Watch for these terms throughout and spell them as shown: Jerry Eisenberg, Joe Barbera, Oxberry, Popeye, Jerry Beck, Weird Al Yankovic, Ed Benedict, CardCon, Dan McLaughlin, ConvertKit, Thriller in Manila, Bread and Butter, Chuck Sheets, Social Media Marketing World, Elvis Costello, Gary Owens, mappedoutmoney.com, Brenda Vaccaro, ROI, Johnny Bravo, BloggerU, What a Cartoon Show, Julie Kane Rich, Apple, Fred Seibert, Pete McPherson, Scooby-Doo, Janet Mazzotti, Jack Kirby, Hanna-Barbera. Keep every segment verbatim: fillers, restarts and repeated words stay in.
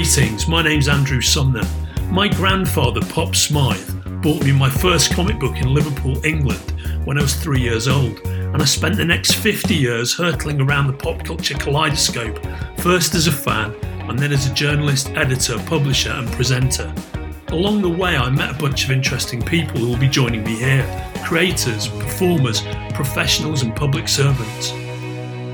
Greetings, my name's Andrew Sumner. My grandfather, Pop Smythe, bought me my first comic book in Liverpool, England, when I was three years old, and I spent the next fifty years hurtling around the pop culture kaleidoscope, first as a fan, and then as a journalist, editor, publisher and presenter. Along the way, I met a bunch of interesting people who will be joining me here, creators, performers, professionals and public servants.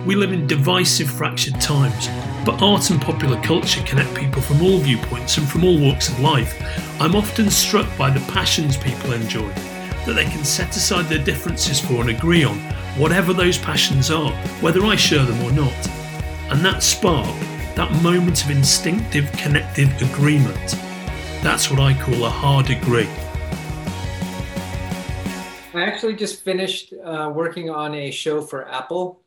We live in divisive, fractured times, but art and popular culture connect people from all viewpoints and from all walks of life. I'm often struck by the passions people enjoy, that they can set aside their differences for and agree on, whatever those passions are, whether I share them or not. And that spark, that moment of instinctive, connective agreement, that's what I call a hard agree. I actually just finished uh, working on a show for Apple.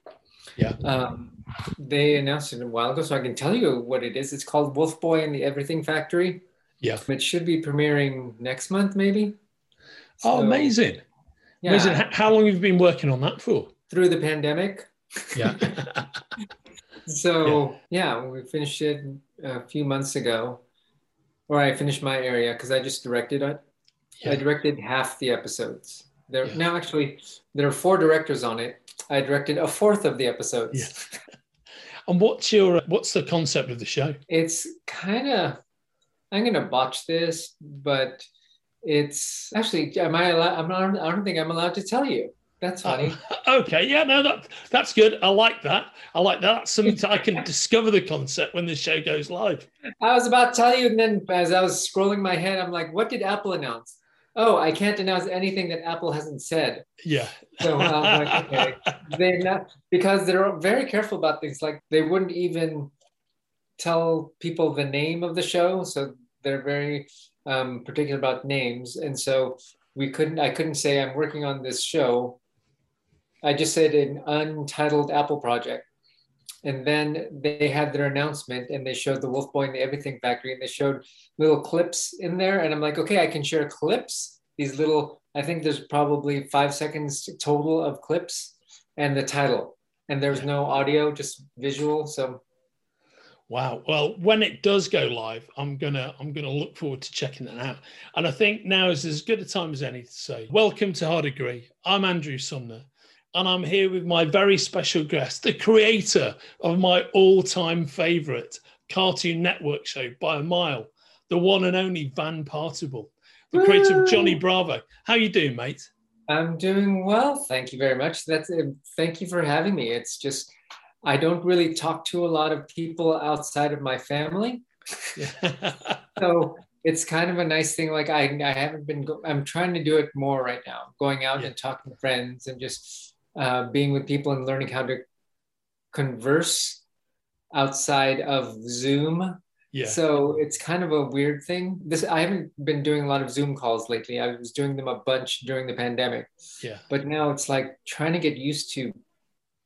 Yeah. Um, they announced it a while ago, so I can tell you what it is. It's called Wolf Boy and the Everything Factory. Yeah. It should be premiering next month, maybe. Oh, so, amazing. Yeah. Amazing. How long have you been working on that for? Through the pandemic. Yeah. so, yeah. yeah, we finished it a few months ago. Or I finished my area because I just directed it. Yeah. I directed half the episodes. There yeah. Now, actually, there are four directors on it. I directed a fourth of the episodes. Yeah. And what's your what's the concept of the show? It's kind of, I'm going to botch this, but it's actually, am I allowed, I'm not, I don't think I'm allowed to tell you. That's funny. Um, okay, yeah, no, that that's good. I like that. I like that. That's something I can discover the concept when the show goes live. I was about to tell you, and then as I was scrolling my head, I'm like, what did Apple announce? Oh, I can't announce anything that Apple hasn't said. Yeah. So I'm um, like, okay. They not, because they're very careful about things. Like they wouldn't even tell people the name of the show. So they're very um, particular about names. And so we couldn't, I couldn't say I'm working on this show. I just said an untitled Apple project. And then they had their announcement and they showed the Wolf Boy and the Everything Factory and they showed little clips in there. And I'm like, okay, I can share clips. These little, I think there's probably five seconds total of clips and the title. And there's no audio, just visual. So, wow. Well, when it does go live, I'm gonna I'm gonna look forward to checking that out. And I think now is as good a time as any to say, welcome to Hard Agree. I'm Andrew Sumner. And I'm here with my very special guest, the creator of my all-time favourite Cartoon Network show by a mile, the one and only Van Partible, the Woo! creator of Johnny Bravo. How you doing, mate? I'm doing well, thank you very much. That's uh, thank you for having me. It's just I don't really talk to a lot of people outside of my family, so it's kind of a nice thing. Like I, I haven't been. Go- I'm trying to do it more right now, going out yeah. and talking to friends and just. Uh, being with people and learning how to converse outside of Zoom. Yeah. So it's kind of a weird thing. This I haven't been doing a lot of Zoom calls lately. I was doing them a bunch during the pandemic. Yeah. But now it's like trying to get used to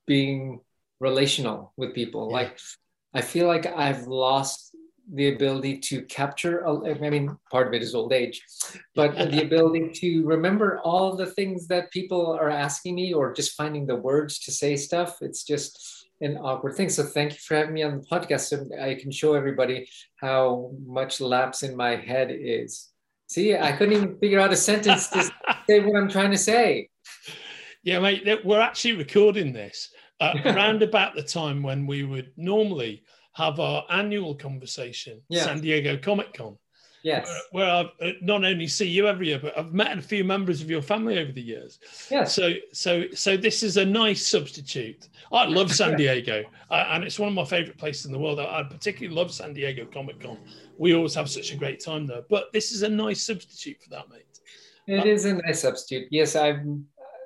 being relational with people. Yeah. Like I feel like I've lost the ability to capture, I mean, part of it is old age, but the ability to remember all the things that people are asking me or just finding the words to say stuff. It's just an awkward thing. So thank you for having me on the podcast so I can show everybody how much lapse in my head is. See, I couldn't even figure out a sentence to say what I'm trying to say. Yeah, mate, we're actually recording this uh, around about the time when we would normally have our annual conversation, yeah. San Diego Comic Con, yes, where, where I not only see you every year, but I've met a few members of your family over the years. Yeah. So, so, so this is a nice substitute. I love San Diego, uh, and it's one of my favorite places in the world. I, I particularly love San Diego Comic Con. We always have such a great time there. But this is a nice substitute for that, mate. It uh, is a nice substitute. Yes, I've.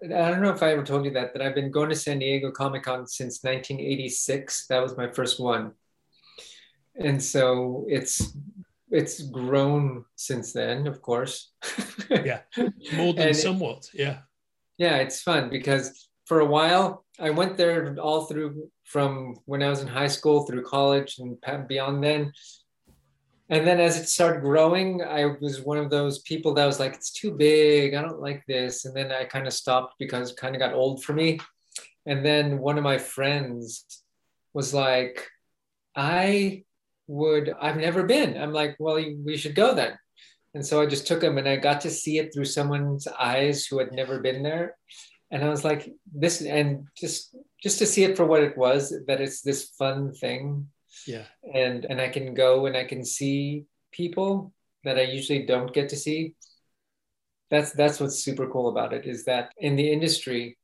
I don't know if I ever told you that that I've been going to San Diego Comic Con since nineteen eighty-six. That was my first one. And so it's it's grown since then, of course. yeah, more than and somewhat, yeah. Yeah, it's fun because for a while, I went there all through from when I was in high school through college and beyond then. And then as it started growing, I was one of those people that was like, it's too big, I don't like this. And then I kind of stopped because it kind of got old for me. And then one of my friends was like, I... would, I've never been. I'm like, well, we should go then. And so I just took them, and I got to see it through someone's eyes who had never been there. And I was like, this, and just just to see it for what it was, that it's this fun thing. Yeah. And and I can go and I can see people that I usually don't get to see. That's that's what's super cool about it, is that in the industry,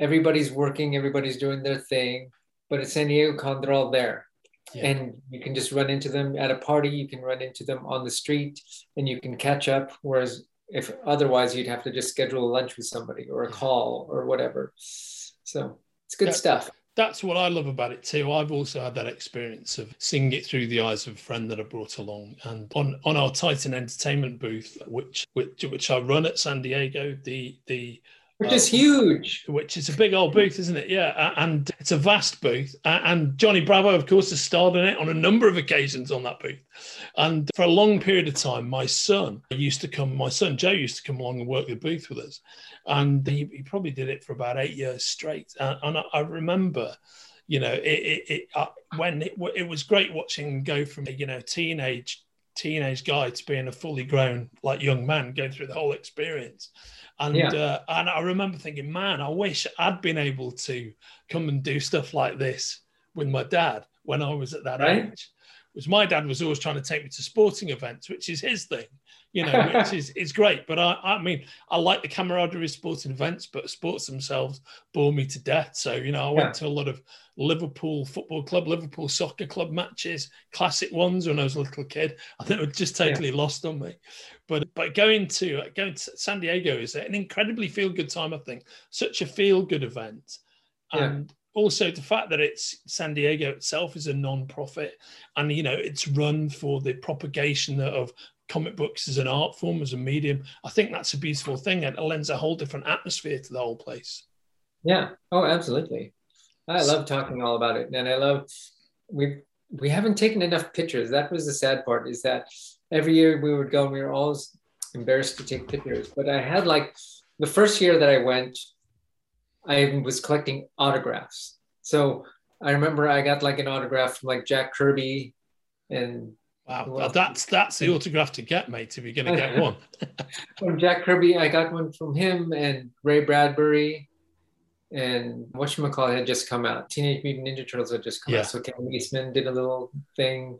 everybody's working, everybody's doing their thing, but at San Diego Con, they're all there. Yeah. And you can just run into them at a party, you can run into them on the street, and you can catch up. Whereas if otherwise you'd have to just schedule a lunch with somebody or a yeah. call or whatever. So it's good yeah. stuff. That's what I love about it too. I've also had that experience of seeing it through the eyes of a friend that I brought along. And on, on our Titan Entertainment booth, which, which which I run at San Diego, the the which is um, huge, which is a big old booth, isn't it? Yeah, and it's a vast booth. And Johnny Bravo, of course, has starred in it on a number of occasions on that booth. And for a long period of time, my son used to come. My son Joe used to come along and work the booth with us. And he, he probably did it for about eight years straight. And, and I, I remember, you know, it, it, it uh, when it, it was great watching him go from, you know, teenage teenage guy to being a fully grown, like, young man, going through the whole experience. And yeah. uh, and I remember thinking, man, I wish I'd been able to come and do stuff like this with my dad when I was at that right. age. Because my dad was always trying to take me to sporting events, which is his thing. You know, which is, is great. But I, I mean, I like the camaraderie of sporting events, but sports themselves bore me to death. So, you know, I went yeah. to a lot of Liverpool Football Club, Liverpool Soccer Club matches, classic ones when I was a little kid. I think it was just totally yeah. lost on me. But but going to, going to San Diego is an incredibly feel-good time, I think. Such a feel-good event. Yeah. And also the fact that it's San Diego itself is a non-profit, and, you know, it's run for the propagation of comic books as an art form, as a medium. I think that's a beautiful thing, and it lends a whole different atmosphere to the whole place. Yeah. Oh, absolutely. I love talking all about it. And I love, we we haven't taken enough pictures. That was the sad part, is that every year we would go and we were always embarrassed to take pictures. But I had, like, the first year that I went, I was collecting autographs. So I remember I got, like, an autograph from, like, Jack Kirby and wow, well, that's that's the autograph to get, mate, if you're going to get one. From Jack Kirby, I got one from him and Ray Bradbury, and whatchamacallit had just come out. Teenage Mutant Ninja Turtles had just come yeah. out. So Ken Eastman did a little thing,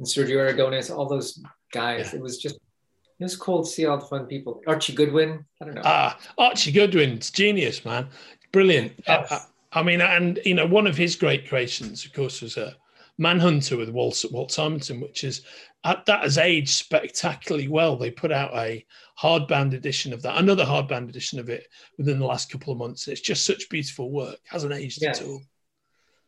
and Sergio Aragones, all those guys. Yeah. It was just, it was cool to see all the fun people. Archie Goodwin, I don't know. Ah, Archie Goodwin's genius, man. Brilliant. Yes. I, I, I mean, and, you know, one of his great creations, of course, was a Manhunter with Walt, Walt Simonson, which is, at that has aged spectacularly well. They put out a hardbound edition of that, another hardbound edition of it within the last couple of months. It's just such beautiful work. It hasn't aged yeah. at all.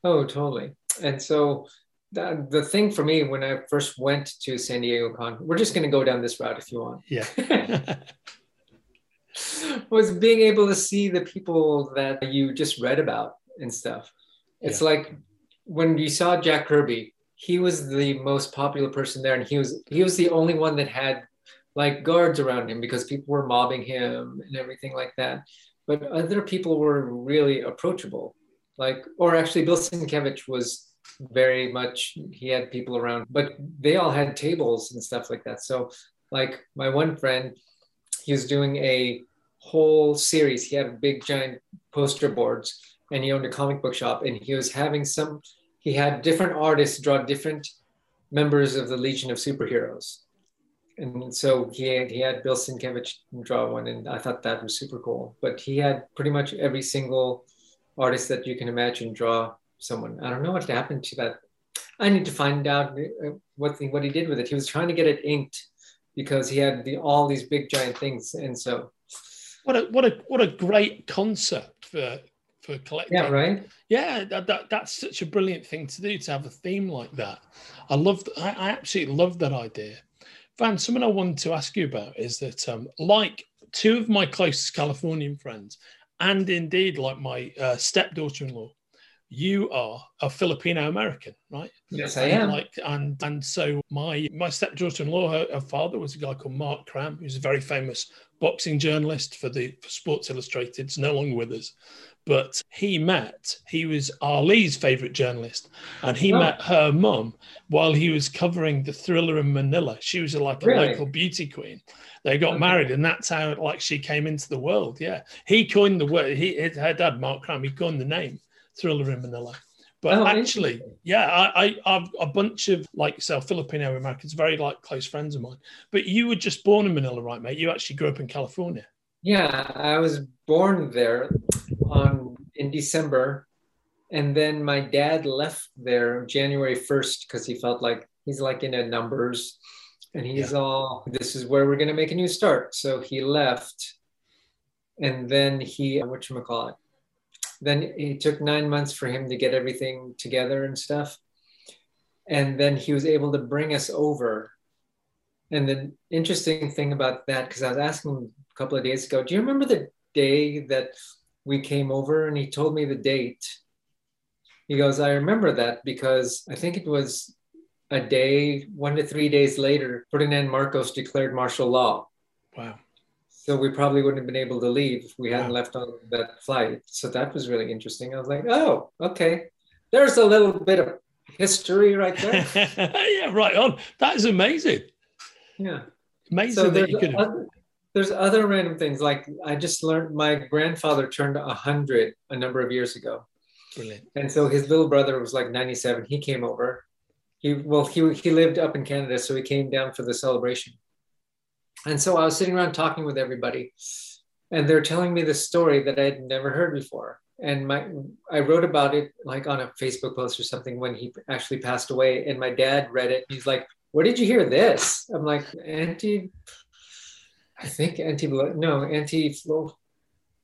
Oh, totally. And so that, the thing for me when I first went to San Diego Con, we're just going to go down this route if you want. Yeah. Was being able to see the people that you just read about and stuff. It's yeah. like, when you saw Jack Kirby, he was the most popular person there, and he was he was the only one that had, like, guards around him because people were mobbing him and everything like that. But other people were really approachable, like, or actually Bill Sienkiewicz was very much, he had people around, but they all had tables and stuff like that. So, like, my one friend, he was doing a whole series. He had a big giant poster boards, and he owned a comic book shop, and he was having some. He had different artists draw different members of the Legion of Superheroes. And so he had, he had Bill Sienkiewicz draw one, and I thought that was super cool. But he had pretty much every single artist that you can imagine draw someone. I don't know what happened to that. I need to find out what, the, what he did with it. He was trying to get it inked because he had the, all these big giant things. And so. What a, what a, what a great concept for for collecting. Yeah, right? Yeah, that, that, that's such a brilliant thing to do, to have a theme like that. I love, I, I absolutely love that idea. Van, something I wanted to ask you about is that, um, like two of my closest Californian friends, and indeed like my uh, stepdaughter-in-law, you are a Filipino American, right? Yes, I am. Like, and and so my my stepdaughter-in-law, her, her father was a guy called Mark Cram, who's a very famous boxing journalist for the for Sports Illustrated. It's no longer with us, but he met. He was Ali's favorite journalist, and he oh. met her mum while he was covering the Thriller in Manila. She was like a really? local beauty queen. They got okay. married, and that's how like she came into the world. Yeah, he coined the word. He her dad, Mark Cram, he coined the name Thriller in Manila. But oh, actually, yeah, I, I, I've a bunch of, like yourself, Filipino Americans, very like close friends of mine. But you were just born in Manila, right, mate? You actually grew up in California. Yeah, I was born there on, in December. And then my dad left there January first because he felt like he's like in a numbers. And he's yeah. all, this is where we're going to make a new start. So he left. And then he, whatchamacallit, then it took nine months for him to get everything together and stuff. And then he was able to bring us over. And the interesting thing about that, because I was asking him a couple of days ago, do you remember the day that we came over? And he told me the date. He goes, I remember that because I think it was a day, one to three days later, Ferdinand Marcos declared martial law. Wow. So we probably wouldn't have been able to leave if we hadn't yeah. left on that flight. So that was really interesting. I was like, oh, okay. There's a little bit of history right there. yeah, right on. That is amazing. Yeah. Amazing so that you could have. Other, there's other random things. Like I just learned my grandfather turned one hundred a number of years ago. Brilliant. And so his little brother was like ninety-seven. He came over. He Well, he he lived up in Canada, so he came down for the celebration. And so I was sitting around talking with everybody, and they're telling me this story that I had never heard before. And my, I wrote about it like on a Facebook post or something when he actually passed away. And my dad read it. He's like, "Where did you hear this?" I'm like, "Auntie, I think Auntie no, Auntie Flo,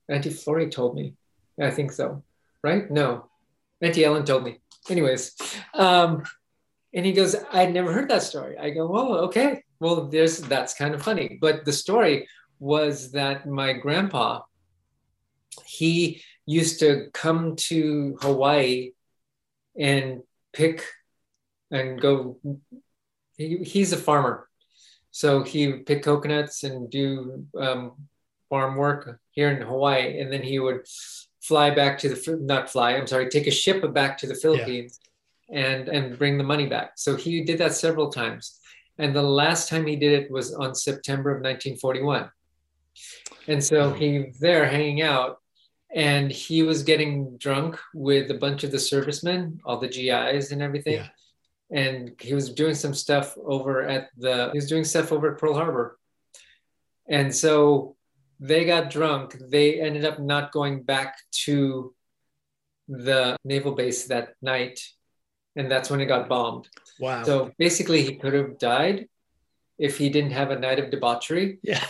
Auntie Flory told me. I think so, right? No, Auntie Ellen told me. Anyways." Um, And he goes, I'd never heard that story. I go, well, okay. Well, there's that's kind of funny. But the story was that my grandpa, he used to come to Hawaii and pick and go. He, he's a farmer. So he would pick coconuts and do um, farm work here in Hawaii. And then he would fly back to the, not fly, I'm sorry, take a ship back to the Philippines. Yeah. and and bring the money back. So he did that several times. And the last time he did it was on September of nineteen forty-one. And so he was there hanging out, and he was getting drunk with a bunch of the servicemen, all the G Is and everything. Yeah. And he was doing some stuff over at the, he was doing stuff over at Pearl Harbor. And so they got drunk. They ended up not going back to the naval base that night. And that's when it got bombed. Wow. So basically he could have died if he didn't have a night of debauchery. Yeah.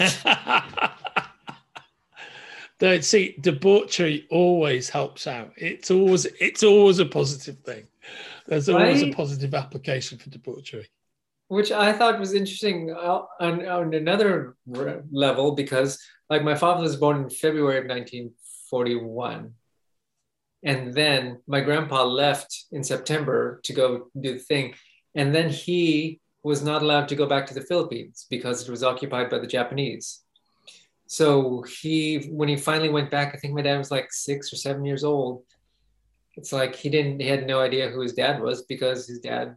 See, debauchery always helps out. It's always it's always a positive thing. There's always right? a positive application for debauchery. Which I thought was interesting on, on another level, because like my father was born in February of nineteen forty-one. And then my grandpa left in September to go do the thing. And then he was not allowed to go back to the Philippines because it was occupied by the Japanese. So he, when he finally went back, I think my dad was like six or seven years old. It's like he didn't, he had no idea who his dad was because his dad,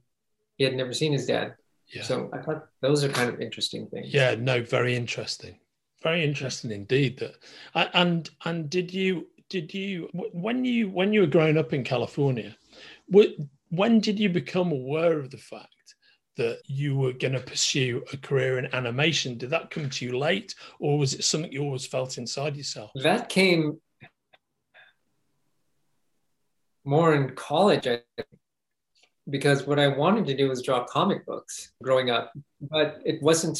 he had never seen his dad. Yeah. So I thought those are kind of interesting things. Yeah, no, very interesting. Very interesting indeed. And, and did you, Did you, when you when you were growing up in California, when did you become aware of the fact that you were going to pursue a career in animation? Did that come to you late, or was it something you always felt inside yourself? That came more in college, I think, because what I wanted to do was draw comic books growing up, but it wasn't,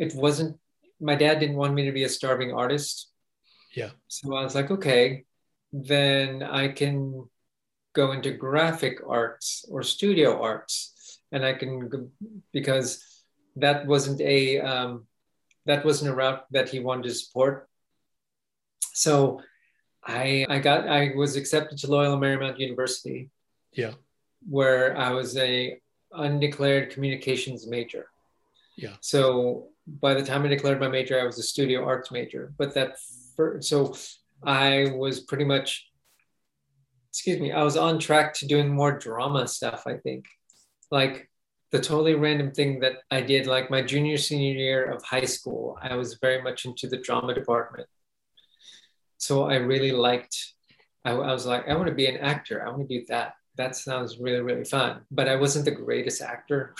it wasn't, my dad didn't want me to be a starving artist. Yeah. So I was like, okay, then I can go into graphic arts or studio arts, and I can go, because that wasn't a um, that wasn't a route that he wanted to support. So I I got I was accepted to Loyola Marymount University. Yeah. Where I was a undeclared communications major. Yeah. So by the time I declared my major, I was a studio arts major. But that first, so I was pretty much, excuse me, I was on track to doing more drama stuff, I think. Like the totally random thing that I did, like my junior, senior year of high school, I was very much into the drama department. So I really liked, I, I was like, I want to be an actor. I want to do that. That sounds really, really fun. But I wasn't the greatest actor.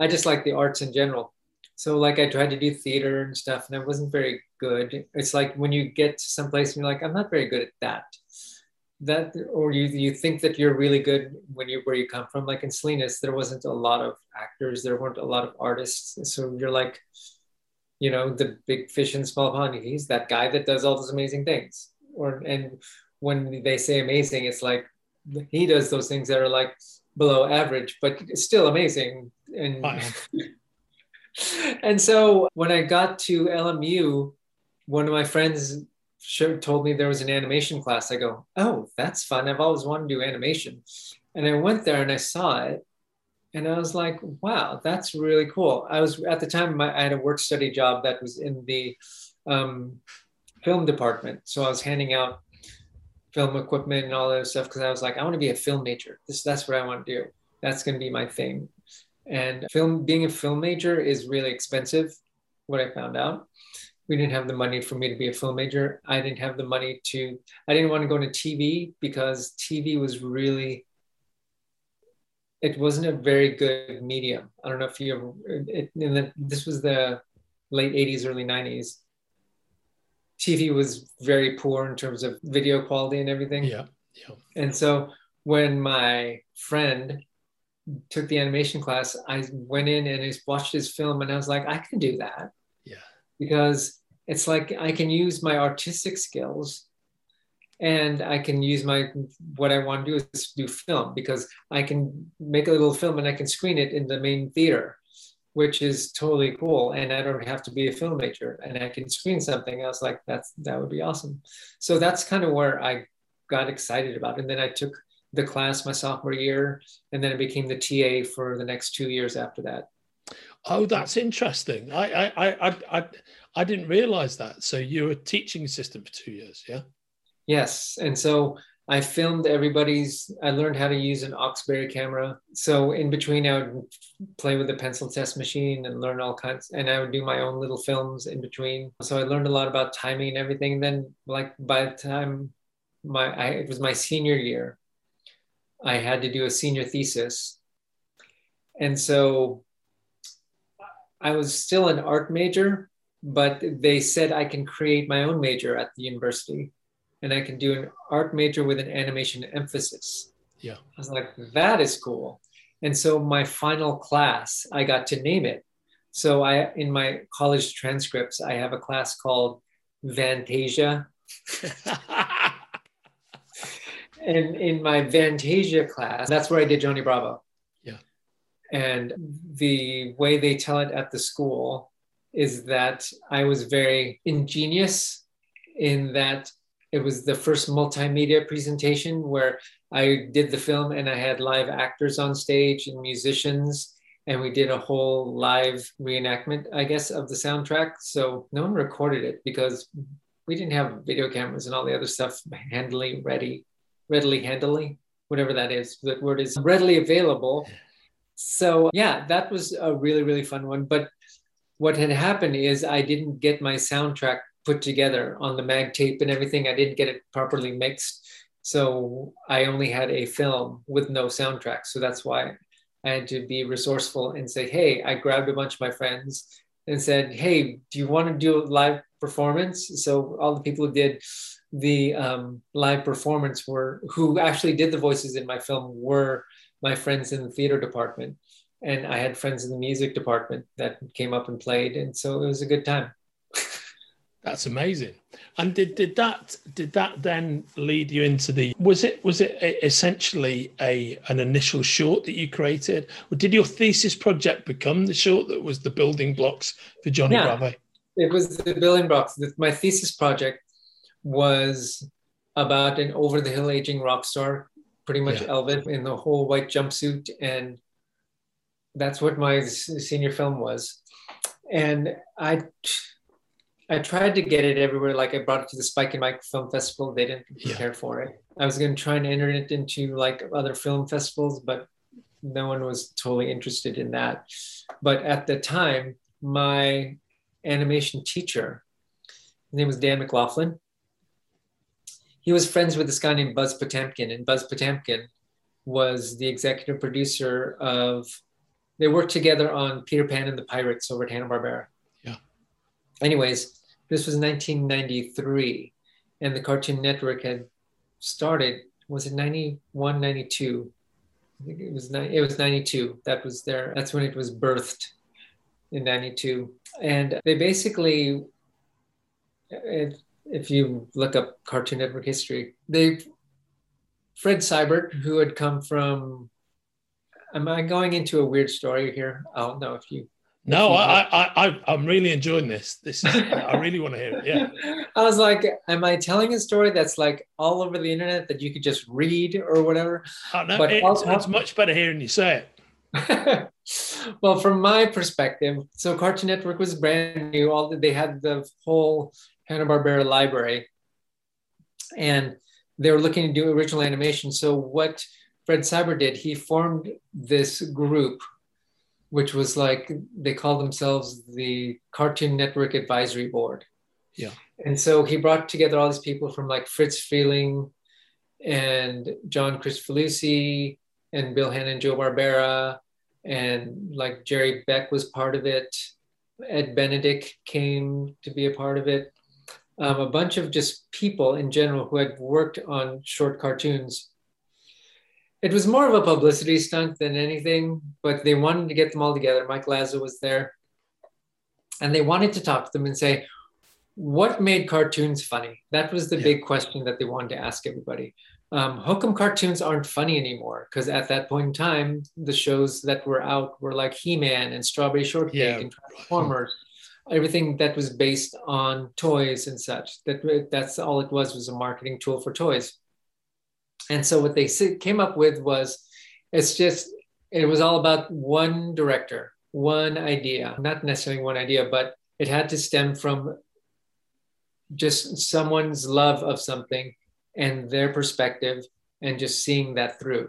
I just like the arts in general. So like I tried to do theater and stuff and I wasn't very good. It's like when you get to someplace and you're like, I'm not very good at that. That, or you you think that you're really good when you where you come from. Like in Salinas, there wasn't a lot of actors. There weren't a lot of artists. So you're like, you know, the big fish in small pond. He's that guy that does all those amazing things. Or and when they say amazing, it's like, he does those things that are like below average, but still amazing. And, and so when I got to L M U, one of my friends told me there was an animation class. I go, oh, that's fun. I've always wanted to do animation. And I went there and I saw it. And I was like, wow, that's really cool. I was at the time, my, I had a work study job that was in the um, film department. So I was handing out film equipment and all that stuff because I was like, I want to be a film major. This, that's what I want to do. That's going to be my thing. And film, being a film major is really expensive, what I found out. We didn't have the money for me to be a film major. I didn't have the money to, I didn't want to go into T V because T V was really, it wasn't a very good medium. I don't know if you ever, it, in the, this was the late eighties, early nineties. T V was very poor in terms of video quality and everything. Yeah, yeah. And so when my friend took the animation class, I went in and I watched his film and I was like, I can do that. Yeah. Because it's like, I can use my artistic skills and I can use my, what I want to do is do film because I can make a little film and I can screen it in the main theater, which is totally cool. And I don't have to be a film major and I can screen something. I was like, that's, that would be awesome. So that's kind of where I got excited about it. And then I took the class my sophomore year and then I became the T A for the next two years after that. Oh, that's interesting. I, I, I, I, I didn't realize that. So you were a teaching assistant for two years, yeah? Yes. And so I filmed everybody's, I learned how to use an Oxberry camera. So in between I would play with the pencil test machine and learn all kinds, and I would do my own little films in between. So I learned a lot about timing and everything. And then like by the time my, I, it was my senior year, I had to do a senior thesis. And so I was still an art major, but they said I can create my own major at the university. And I can do an art major with an animation emphasis. Yeah. I was like, that is cool. And so my final class, I got to name it. So I, in my college transcripts, I have a class called Vantasia. And in my Vantasia class, that's where I did Johnny Bravo. Yeah. And the way they tell it at the school is that I was very ingenious in that it was the first multimedia presentation where I did the film and I had live actors on stage and musicians. And we did a whole live reenactment, I guess, of the soundtrack. So no one recorded it because we didn't have video cameras and all the other stuff handily ready, readily handily, whatever that is, that word is readily available. So yeah, that was a really, really fun one. But what had happened is I didn't get my soundtrack put together on the mag tape and everything. I didn't get it properly mixed. So I only had a film with no soundtrack. So that's why I had to be resourceful and say, hey, I grabbed a bunch of my friends and said, hey, do you want to do a live performance? So all the people who did the um, live performance were, who actually did the voices in my film were my friends in the theater department. And I had friends in the music department that came up and played. And so it was a good time. That's amazing. And did, did that did that then lead you into the, was it was it essentially a an initial short that you created? Or did your thesis project become the short that was the building blocks for Johnny yeah, Bravo? It was the building blocks. My thesis project was about an over-the-hill aging rock star, pretty much yeah. Elvis in the whole white jumpsuit. And that's what my senior film was. And I, I tried to get it everywhere. Like I brought it to the Spike and Mike Film Festival. They didn't prepare yeah. for it. I was going to try and enter it into like other film festivals, but no one was totally interested in that. But at the time, my animation teacher, his name was Dan McLaughlin. He was friends with this guy named Buzz Potamkin, and Buzz Potamkin was the executive producer of, they worked together on Peter Pan and the Pirates over at Hanna-Barbera. Yeah. Anyways, this was nineteen ninety-three, and the Cartoon Network had started, was it ninety-one, ninety-two? I think it was, it was ninety-two. That was there. That's when it was birthed in ninety-two. And they basically, it, if you look up Cartoon Network history, they, Fred Seibert, who had come from, am I going into a weird story here? I don't know if you. No, if you I, I, I, I'm really enjoying this. This is, I really want to hear it. Yeah. I was like, am I telling a story that's like all over the internet that you could just read or whatever? Oh, no, but it, also, it's much better hearing you say it. Well, from my perspective, so Cartoon Network was brand new. All they had the whole Hanna-Barbera library, and they were looking to do original animation. So what Fred Seibert did, he formed this group, which was like, they called themselves the Cartoon Network Advisory Board. Yeah. And so he brought together all these people from like Fritz Feeling and John Christofalusi and Bill Hanna and Joe Barbera, and like Jerry Beck was part of it. Ed Benedict came to be a part of it. Um, a bunch of just people in general who had worked on short cartoons. It was more of a publicity stunt than anything, but they wanted to get them all together. Mike Lazo was there. And they wanted to talk to them and say, what made cartoons funny? That was the yeah. big question that they wanted to ask everybody. Um, how come cartoons aren't funny anymore? Because at that point in time, the shows that were out were like He-Man and Strawberry Shortcake yeah. and Transformers. Everything that was based on toys and such, that that's all it was, was a marketing tool for toys. And so what they came up with was, it's just, it was all about one director, one idea, not necessarily one idea, but it had to stem from just someone's love of something and their perspective and just seeing that through.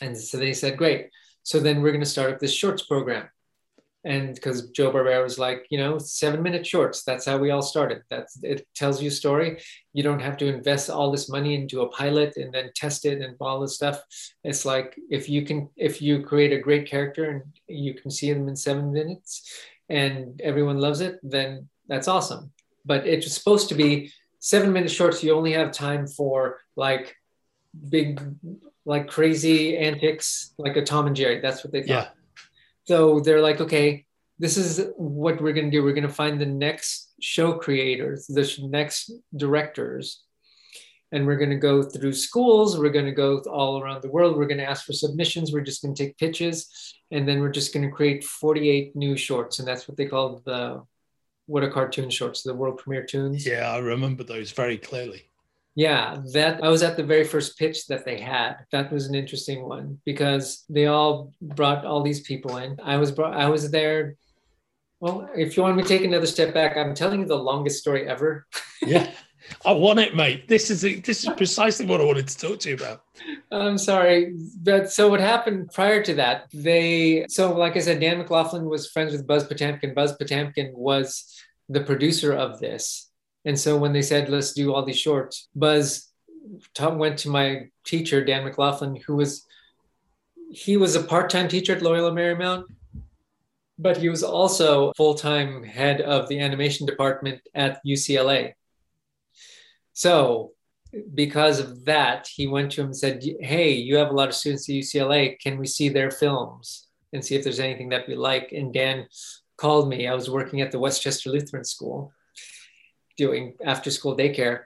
And so they said, great. So then we're going to start up this shorts program. And because Joe Barbera was like, you know, seven minute shorts. That's how we all started. That's, it tells you a story. You don't have to invest all this money into a pilot and then test it and all this stuff. It's like, if you can, if you create a great character and you can see them in seven minutes and everyone loves it, then that's awesome. But it's supposed to be seven minute shorts. You only have time for like big, like crazy antics, like a Tom and Jerry. That's what they thought. Yeah. So they're like, okay, this is what we're going to do. We're going to find the next show creators, the next directors, and we're going to go through schools. We're going to go all around the world. We're going to ask for submissions. We're just going to take pitches, and then we're just going to create forty-eight new shorts, and that's what they called the What Are Cartoon Shorts, the world premiere tunes. Yeah, I remember those very clearly. Yeah, that I was at the very first pitch that they had. That was an interesting one because they all brought all these people in. I was brought, I was there. Well, if you want me to take another step back, I'm telling you the longest story ever. Yeah, I want it, mate. This is a, this is precisely what I wanted to talk to you about. I'm sorry, but so what happened prior to that? They so like I said, Dan McLaughlin was friends with Buzz Potamkin. Buzz Potamkin was the producer of this. And so when they said, let's do all these shorts, Buzz Tom went to my teacher, Dan McLaughlin, who was, he was a part-time teacher at Loyola Marymount, but he was also full-time head of the animation department at U C L A. So because of that, he went to him and said, hey, you have a lot of students at U C L A. Can we see their films and see if there's anything that we like? And Dan called me. I was working at the Westchester Lutheran School, doing after school daycare.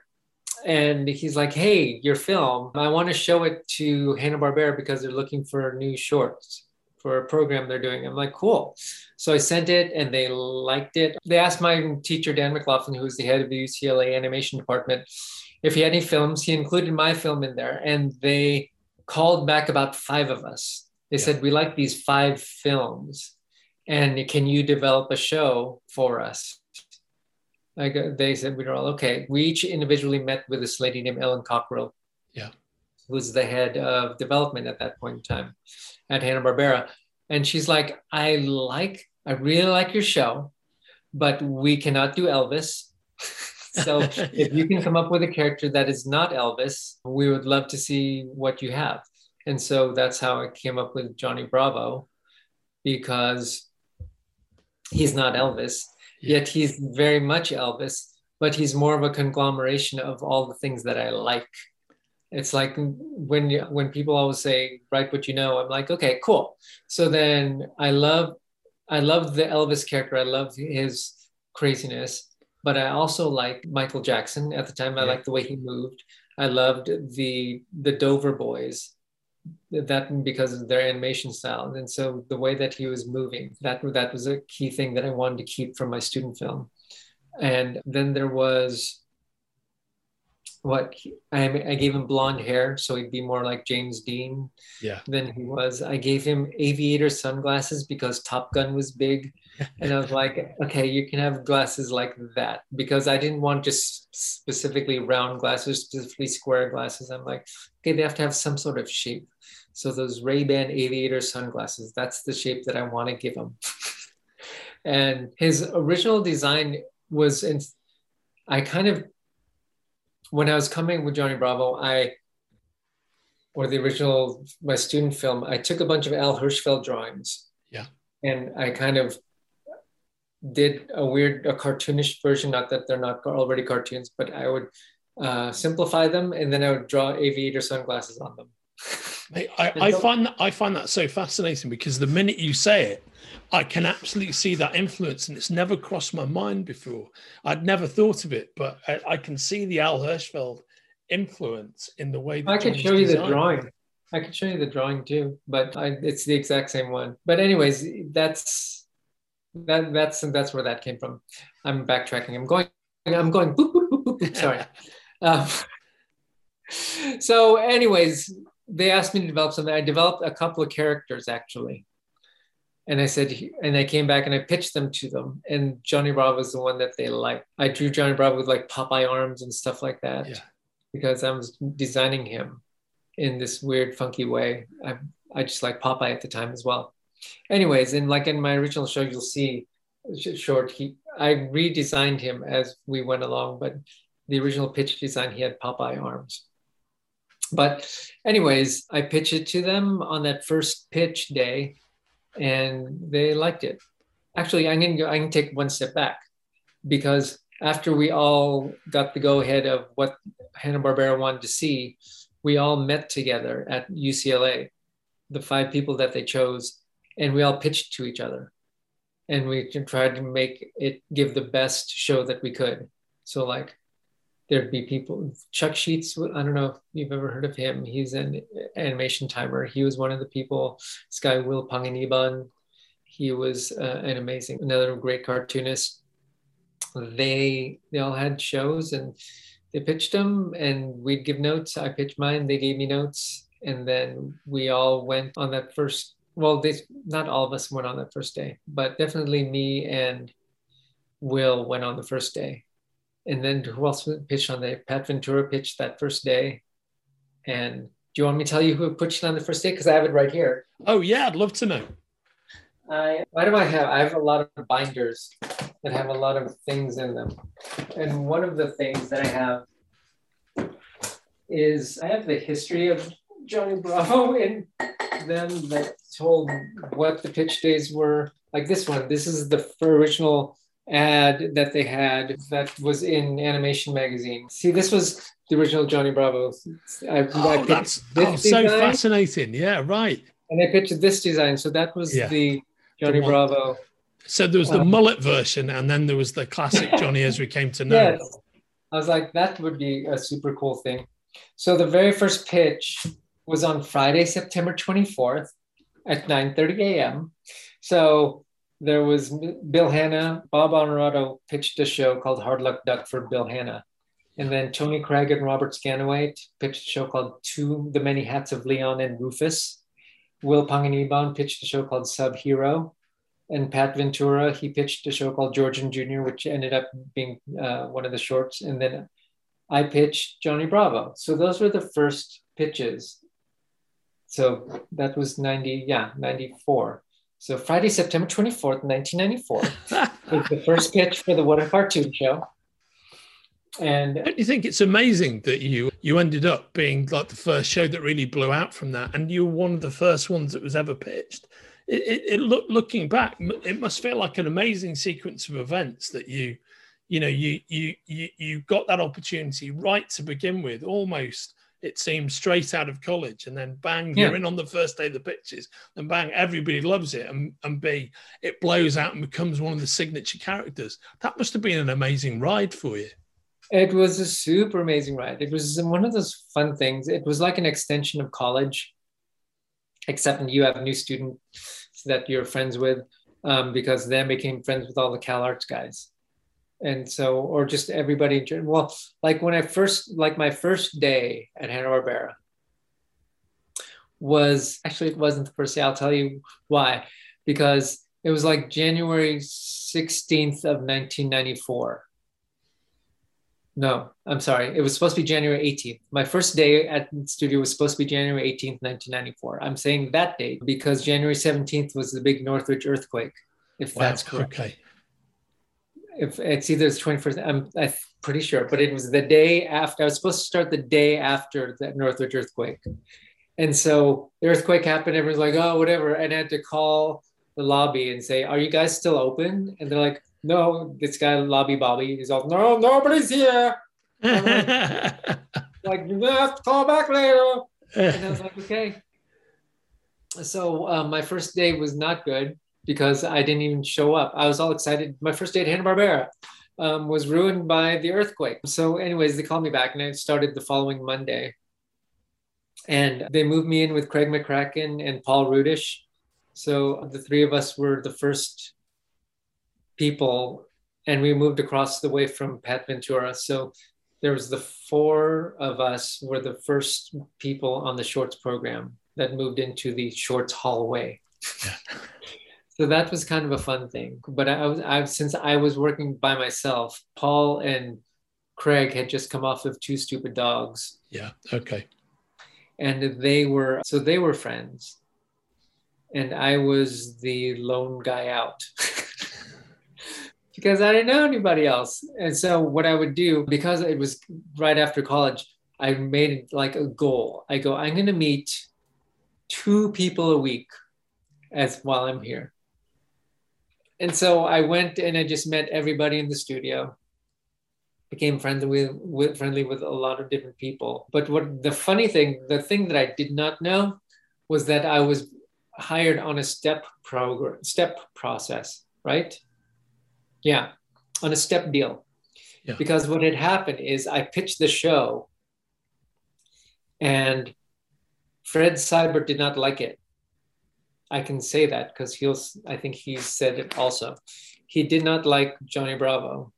And he's like, hey, your film, I want to show it to Hanna-Barbera because they're looking for new shorts. for a program they're doing. I'm like, cool. So I sent it and they liked it. They asked my teacher, Dan McLaughlin, who's the head of the U C L A animation department, if he had any films. He included my film in there, and they called back about five of us. They yeah. said, we like these five films, and can you develop a show for us? Like, they said, we were all okay. We each individually met with this lady named Ellen Cockrell, yeah, who was the head of development at that point in time at Hanna-Barbera. And she's like, I like, I really like your show, but we cannot do Elvis. So yeah. if you can come up with a character that is not Elvis, we would love to see what you have. And so that's how I came up with Johnny Bravo, because he's not Elvis. Yet he's very much Elvis, but he's more of a conglomeration of all the things that I like. It's like when when people always say, write what you know, I'm like, okay, cool. So then I love, I love the Elvis character. I love his craziness, but I also like Michael Jackson. At the time, I yeah. liked the way he moved. I loved the, the Dover Boys, that because of their animation style. And so the way that he was moving, that, that was a key thing that I wanted to keep from my student film. And then there was what I, I gave him blonde hair, so he'd be more like James Dean yeah. than he was. I gave him aviator sunglasses because Top Gun was big. And I was like, okay, you can have glasses like that, because I didn't want just specifically round glasses, specifically square glasses. I'm like, okay, they have to have some sort of shape. So those Ray-Ban aviator sunglasses, that's the shape that I want to give him. And his original design was, in, I kind of, when I was coming with Johnny Bravo, I, or the original, my student film, I took a bunch of Al Hirschfeld drawings. Yeah. And I kind of did a weird, a cartoonish version, not that they're not already cartoons, but I would uh, simplify them. And then I would draw aviator sunglasses on them. I, I, I find that, I find that so fascinating, because the minute you say it, I can absolutely see that influence, and it's never crossed my mind before. I'd never thought of it, but I, I can see the Al Hirschfeld influence in the way that I can show you the drawing. I can show you the drawing too, but I, it's the exact same one. But anyways, that's that that's and that's where that came from. I'm backtracking. I'm going. I'm going. Boop, boop, boop, boop, boop. Sorry. um, so, anyways. They asked me to develop something. I developed a couple of characters actually. And I said, and I came back and I pitched them to them. And Johnny Bravo was the one that they liked. I drew Johnny Bravo with like Popeye arms and stuff like that yeah. because I was designing him in this weird, funky way. I, I just liked Popeye at the time as well. Anyways, and like in my original show, you'll see short, he, I redesigned him as we went along, but the original pitch design, he had Popeye arms. But anyways, I pitched it to them on that first pitch day and they liked it. Actually, I'm going to go, I can take one step back, because after we all got the go ahead of what Hanna-Barbera wanted to see, we all met together at U C L A, the five people that they chose, and we all pitched to each other. And we tried to make it give the best show that we could. So like, there'd be people, Chuck Sheets, I don't know if you've ever heard of him. He's an animation timer. He was one of the people. This guy, Will Panganiban, he was uh, an amazing, another great cartoonist. They they all had shows and they pitched them and we'd give notes. I pitched mine, they gave me notes. And then we all went on that first, well, they, not all of us went on that first day, but definitely me and Will went on the first day. And then who else pitched on the Pat Ventura pitched that first day? And do you want me to tell you who pitched on the first day? Because I have it right here. Oh yeah, I'd love to know. I why do I have? I have a lot of binders that have a lot of things in them. And one of the things that I have is I have the history of Johnny Bravo in them that told what the pitch days were. Like this one, this is the original ad that they had that was in Animation Magazine. See, this was the original Johnny Bravo. I, oh, I that's oh, so fascinating. Yeah, right. And I pictured this design. So that was yeah. the Johnny the Bravo. So there was the um, mullet version, and then there was the classic Johnny as we came to know. Yes. I was like, that would be a super cool thing. So the very first pitch was on Friday, September twenty-fourth at nine thirty a m So there was Bill Hanna, Bob Honorado pitched a show called Hard Luck Duck for Bill Hanna. And then Tony Craig and Robert Scanaway pitched a show called Two, The Many Hats of Leon and Rufus. Will Panganiban pitched a show called Sub-Hero. And Pat Ventura, he pitched a show called Georgian Junior, which ended up being uh, one of the shorts. And then I pitched Johnny Bravo. So those were the first pitches. So that was ninety, yeah, ninety-four. So Friday, September twenty-fourth, nineteen ninety-four was the first pitch for the What a Cartoon show. And don't you think it's amazing that you you ended up being like the first show that really blew out from that, and you were one of the first ones that was ever pitched? It, it, it look, looking back, it must feel like an amazing sequence of events that you, you know, you you you you got that opportunity right to begin with. Almost, it seemed, straight out of college, and then bang, yeah. You're in on the first day of the pitches, and bang, everybody loves it, and and b it blows out and becomes one of the signature characters. That must have been an amazing ride for you. It was a super amazing ride. It was one of those fun things. It was like an extension of college, except you have new students that you're friends with, um, because then became friends with all the CalArts guys. And so, or just everybody. Well, like when I first, like my first day at Hanna-Barbera was, actually it wasn't the first day, I'll tell you why, because it was like January sixteenth of nineteen ninety-four. No, I'm sorry. It was supposed to be January eighteenth. My first day at the studio was supposed to be January eighteenth, nineteen ninety-four. I'm saying that date because January seventeenth was the big Northridge earthquake, if wow, that's correct. Okay. If it's either the twenty-first, I'm, I'm pretty sure, but it was the day after. I was supposed to start the day after that Northridge earthquake. And so the earthquake happened. Everyone's like, oh, whatever. And I had to call the lobby and say, are you guys still open? And they're like, no, this guy, Lobby Bobby, he's all, no, nobody's here. Like, like, you have to call back later. And I was like, okay. So uh, my first day was not good because I didn't even show up. I was all excited. My first day at Hanna-Barbera um, was ruined by the earthquake. So anyways, they called me back and I started the following Monday. And they moved me in with Craig McCracken and Paul Rudish. So the three of us were the first people, and we moved across the way from Pat Ventura. So there was the four of us were the first people on the shorts program that moved into the shorts hallway. Yeah. So that was kind of a fun thing. But I was, I, since I was working by myself, Paul and Craig had just come off of Two Stupid Dogs. Yeah, okay. And they were, so they were friends. And I was the lone guy out. Because I didn't know anybody else. And so what I would do, because it was right after college, I made it like a goal. I go, I'm going to meet two people a week as while I'm here. And so I went and I just met everybody in the studio, became friendly with, with, friendly with a lot of different people. But what the funny thing, the thing that I did not know was that I was hired on a step program, step process, right? Yeah, on a step deal. Yeah. Because what had happened is I pitched the show and Fred Seibert did not like it. I can say that because he'll, I think he said it also. He did not like Johnny Bravo,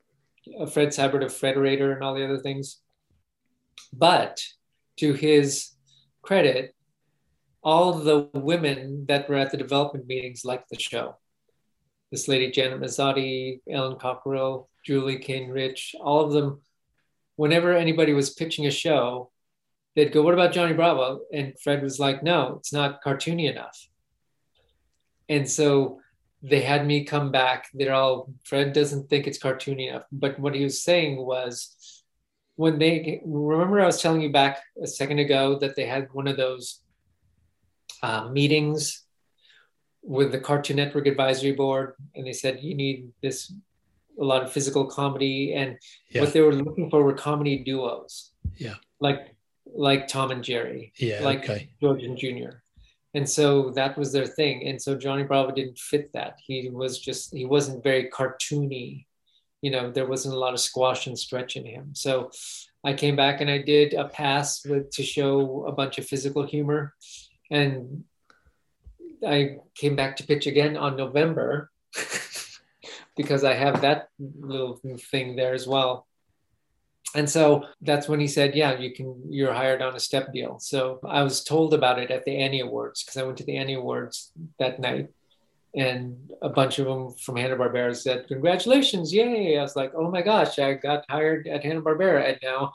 Fred Seibert of Frederator and all the other things. But to his credit, all the women that were at the development meetings liked the show. This lady, Janet Mazzotti, Ellen Cockrell, Julie Kane Rich, all of them, whenever anybody was pitching a show, they'd go, what about Johnny Bravo? And Fred was like, no, it's not cartoony enough. And so they had me come back. They're all, Fred doesn't think it's cartoony enough. But what he was saying was, when they, remember I was telling you back a second ago that they had one of those uh, meetings with the Cartoon Network Advisory Board, and they said you need this a lot of physical comedy, and yeah. What they were looking for were comedy duos, yeah, like like Tom and Jerry, yeah, like okay. Georgian Junior And so that was their thing, and so Johnny Bravo didn't fit that. He was just he wasn't very cartoony, you know. There wasn't a lot of squash and stretch in him. So I came back and I did a pass with to show a bunch of physical humor and. I came back to pitch again on November because I have that little thing there as well. And so that's when he said, yeah, you can, you're hired on a step deal. So I was told about it at the Annie Awards because I went to the Annie Awards that night, and a bunch of them from Hanna-Barbera said, congratulations, yay. I was like, oh my gosh, I got hired at Hanna-Barbera and now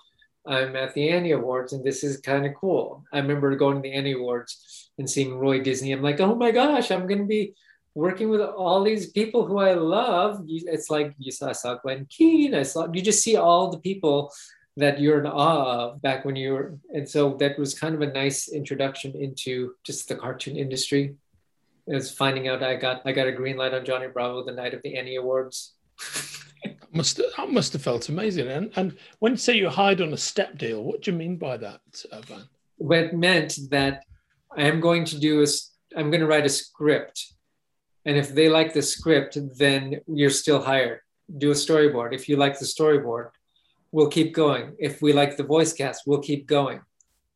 I'm at the Annie Awards and this is kind of cool. I remember going to the Annie Awards and seeing Roy Disney. I'm like, oh my gosh, I'm going to be working with all these people who I love. It's like, you saw, I saw Glenn Keane, I saw, you just see all the people that you're in awe of back when you were. And so that was kind of a nice introduction into just the cartoon industry. It was finding out I got I got a green light on Johnny Bravo the night of the Annie Awards. Must that must have felt amazing. And and when you say you're hired on a step deal, what do you mean by that, Van? It meant that I am going to do a, I'm going to write a script. And if they like the script, then you're still hired. Do a storyboard. If you like the storyboard, we'll keep going. If we like the voice cast, we'll keep going.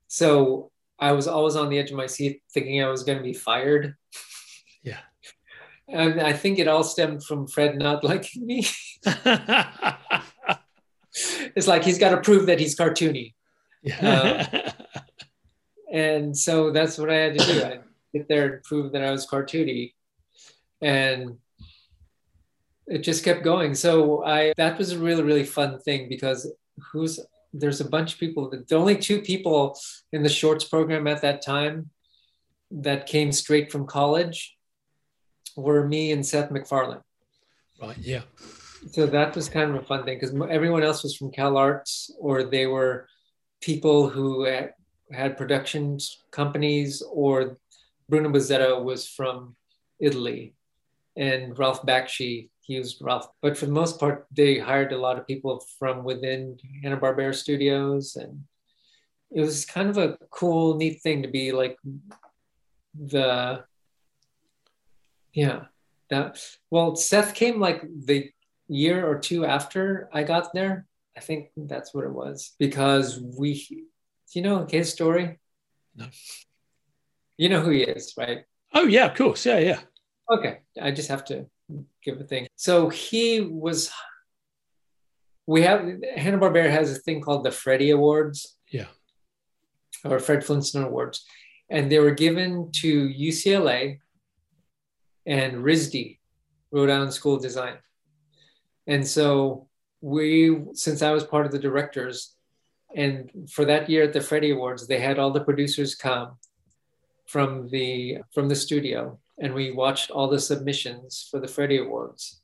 So I was always on the edge of my seat thinking I was going to be fired. Yeah. And I think it all stemmed from Fred not liking me. It's like, he's got to prove that he's cartoony. Yeah. Uh, and so that's what I had to do. I get there and prove that I was cartoony. And it just kept going. So I, that was a really, really fun thing because who's, there's a bunch of people, the only two people in the shorts program at that time that came straight from college were me and Seth MacFarlane. Right, yeah. So that was kind of a fun thing because everyone else was from CalArts or they were people who had, had production companies, or Bruno Bozzetto was from Italy and Ralph Bakshi, he used Ralph. But for the most part, they hired a lot of people from within Hanna-Barbera Studios. And it was kind of a cool, neat thing to be like the, yeah. That, well, Seth came like the year or two after I got there. I think that's what it was. Because we, do you know his story? No. You know who he is, right? Oh, yeah, of course. Yeah, yeah. Okay. I just have to give a thing. So he was, we have, Hanna-Barbera has a thing called the Freddie Awards. Yeah. Or Fred Flintstone Awards. And they were given to U C L A and RISD, Rhode Island School of Design. And so we, since I was part of the directors, and for that year at the Freddie Awards, they had all the producers come from the from the studio, and we watched all the submissions for the Freddie Awards.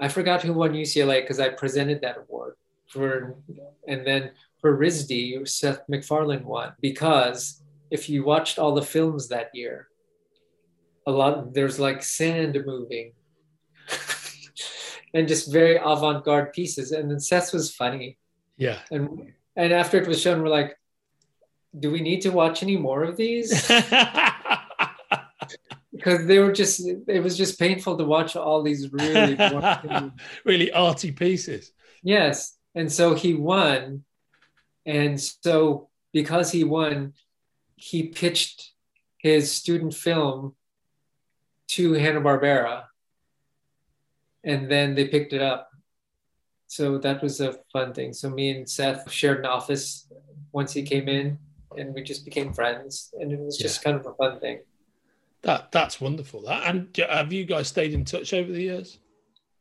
I forgot who won U C L A because I presented that award. For, and then for RISD, Seth MacFarlane won, because if you watched all the films that year, a lot, there's like sand moving and just very avant-garde pieces. And then Seth was funny. Yeah. And, and after it was shown, we're like, do we need to watch any more of these? Because they were just, it was just painful to watch all these really, really arty pieces. Yes. And so he won. And so because he won, he pitched his student film to Hanna-Barbera. And then they picked it up. So that was a fun thing. So me and Seth shared an office once he came in. And we just became friends, and it was just, yeah, kind of a fun thing. That that's wonderful. That, and have you guys stayed in touch over the years?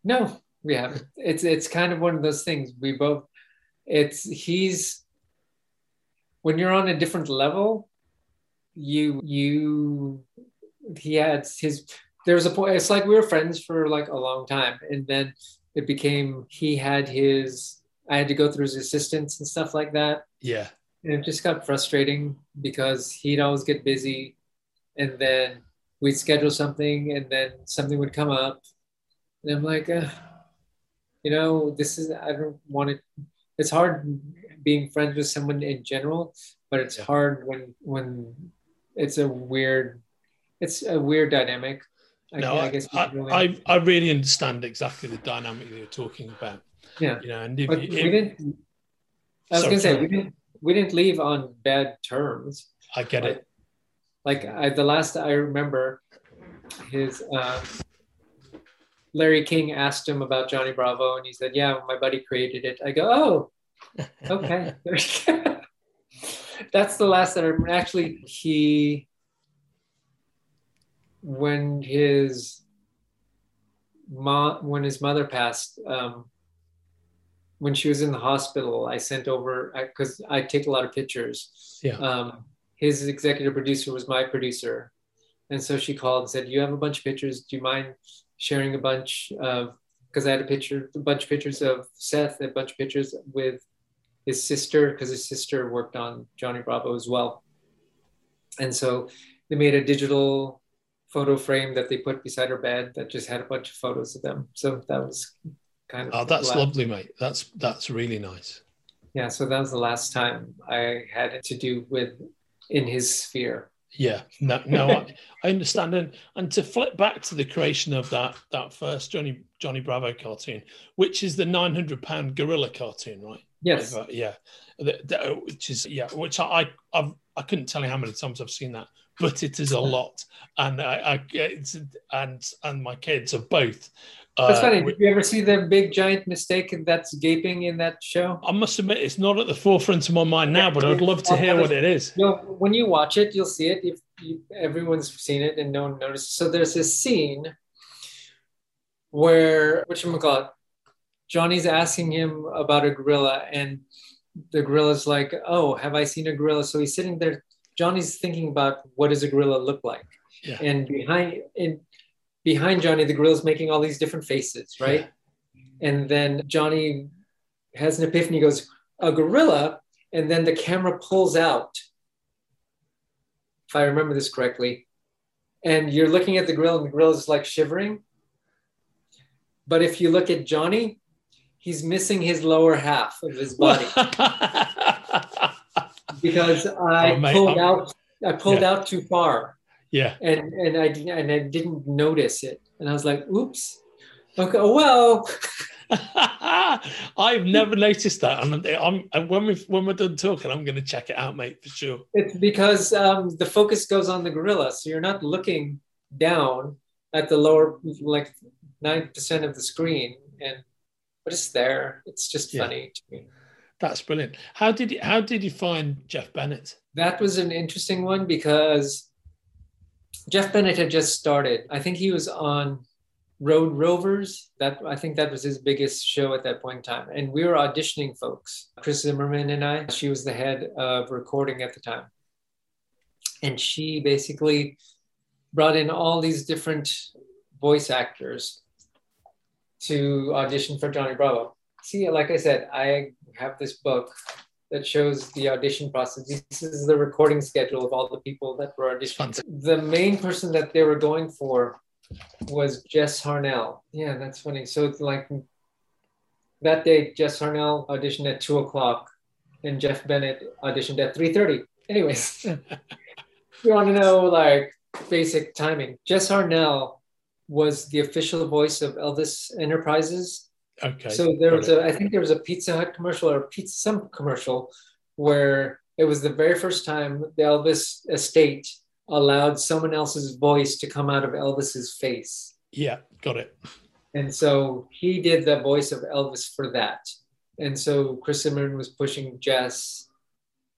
No, we haven't. It's it's kind of one of those things. We both. It's he's. When you're on a different level, you you, he had his. There was a point. It's like we were friends for like a long time, and then it became he had his. I had to go through his assistants and stuff like that. Yeah. And it just got frustrating because he'd always get busy, and then we'd schedule something and then something would come up. And I'm like, uh, you know, this is, I don't want it. It's hard being friends with someone in general, but it's hard when, when it's a weird, it's a weird dynamic. I, no, I, guess I, I, I really understand exactly the dynamic that you're talking about. Yeah. You know, and if, but if, we didn't, I was going to say, we didn't, we didn't leave on bad terms. I get like, it. Like I, the last I remember his um, Larry King asked him about Johnny Bravo, and he said, "Yeah, my buddy created it." I go, "Oh, okay." That's the last that I remember. Actually, he, when his mom, when his mother passed, um, when she was in the hospital, I sent over, because I, I take a lot of pictures. Yeah. Um, his executive producer was my producer. And so she called and said, "You have a bunch of pictures. Do you mind sharing a bunch of," because I had a picture, a bunch of pictures of Seth, and a bunch of pictures with his sister, because his sister worked on Johnny Bravo as well. And so they made a digital photo frame that they put beside her bed that just had a bunch of photos of them. So that was kind of. Oh, that's lovely, mate. That's that's really nice. Yeah, so that was the last time I had to do with in his sphere. Yeah, no, no, I, I understand. And and to flip back to the creation of that that first Johnny Johnny Bravo cartoon, which is the nine hundred pound gorilla cartoon, right? Yes. Over, yeah, the, the, which is yeah, which I I've, I couldn't tell you how many times I've seen that, but it is a lot, and I, I it's, and and my kids are both. That's funny. Did you ever see the big giant mistake that's gaping in that show? I must admit, it's not at the forefront of my mind now, but I'd love to hear what it is. You know, when you watch it, you'll see it. If you, everyone's seen it and no one noticed. So there's this scene where, whatchamacallit, Johnny's asking him about a gorilla, and the gorilla's like, "Oh, have I seen a gorilla?" So he's sitting there. Johnny's thinking about what does a gorilla look like, yeah. and behind and. Behind Johnny, the gorilla's making all these different faces, right? Yeah. And then Johnny has an epiphany, goes, "A gorilla," and then the camera pulls out, if I remember this correctly, and you're looking at the gorilla, and the gorilla's like shivering. But if you look at Johnny, he's missing his lower half of his body. Because I oh, mate, pulled I'm... out, I pulled yeah. out too far. Yeah, and and I and I didn't notice it, and I was like, "Oops, okay, well." I've never noticed that, and I'm, I'm when we when we're done talking, I'm going to check it out, mate, for sure. It's because um, the focus goes on the gorilla, so you're not looking down at the lower like nine percent of the screen, and but it's there. It's just yeah. funny to me. That's brilliant. How did you, how did you find Jeff Bennett? That was an interesting one because Jeff Bennett had just started. I think he was on Road Rovers. That I think that was his biggest show at that point in time. And we were auditioning folks, Chris Zimmerman and I. She was the head of recording at the time. And she basically brought in all these different voice actors to audition for Johnny Bravo. See, like I said, I have this book that shows the audition process. This is the recording schedule of all the people that were auditioning. The main person that they were going for was Jess Harnell. Yeah, that's funny. So it's like that day, Jess Harnell auditioned at two o'clock and Jeff Bennett auditioned at three thirty. Anyways, you want to know like basic timing. Jess Harnell was the official voice of Elvis Enterprises. Okay. So there was a, I think there was a Pizza Hut commercial or pizza some commercial where it was the very first time the Elvis estate allowed someone else's voice to come out of Elvis's face. Yeah, got it. And so he did the voice of Elvis for that. And so Chris Zimmerman was pushing Jess.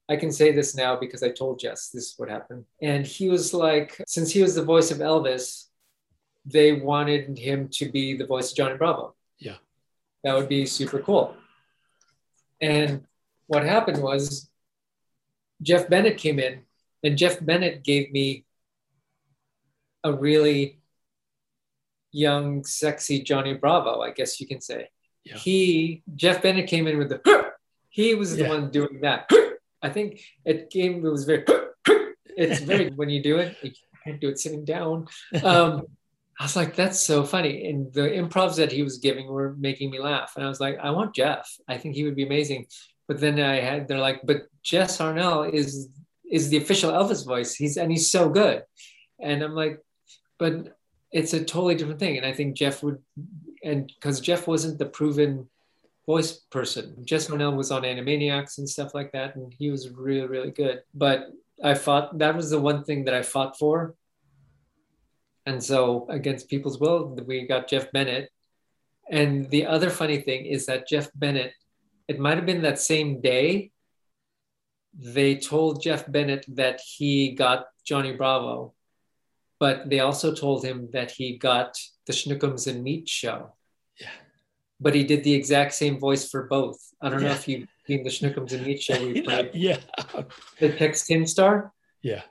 I can say this now because I told Jess this is what happened. And he was like, since he was the voice of Elvis, they wanted him to be the voice of Johnny Bravo. Yeah. That would be super cool. And what happened was Jeff Bennett came in, and Jeff Bennett gave me a really young, sexy Johnny Bravo, I guess you can say. Yeah. He, Jeff Bennett came in with the, Hur! He was the yeah. one doing that. Hur! I think it came, it was very, Hur! Hur! It's very, when you do it, you can't do it sitting down. Um, I was like, that's so funny. And the improvs that he was giving were making me laugh. And I was like, I want Jeff. I think he would be amazing. But then I had, they're like, but Jess Harnell is is the official Elvis voice. He's, and he's so good. And I'm like, but it's a totally different thing. And I think Jeff would, and because Jeff wasn't the proven voice person. Jess Harnell was on Animaniacs and stuff like that. And he was really, really good. But I fought, that was the one thing that I fought for. And so against people's will, we got Jeff Bennett. And the other funny thing is that Jeff Bennett, it might've been that same day, they told Jeff Bennett that he got Johnny Bravo, but they also told him that he got the Schnookums and Meat show. Yeah. But he did the exact same voice for both. I don't yeah. know if you've seen the Schnookums and Meat show we played. Yeah. The Tex Tin Star. Yeah.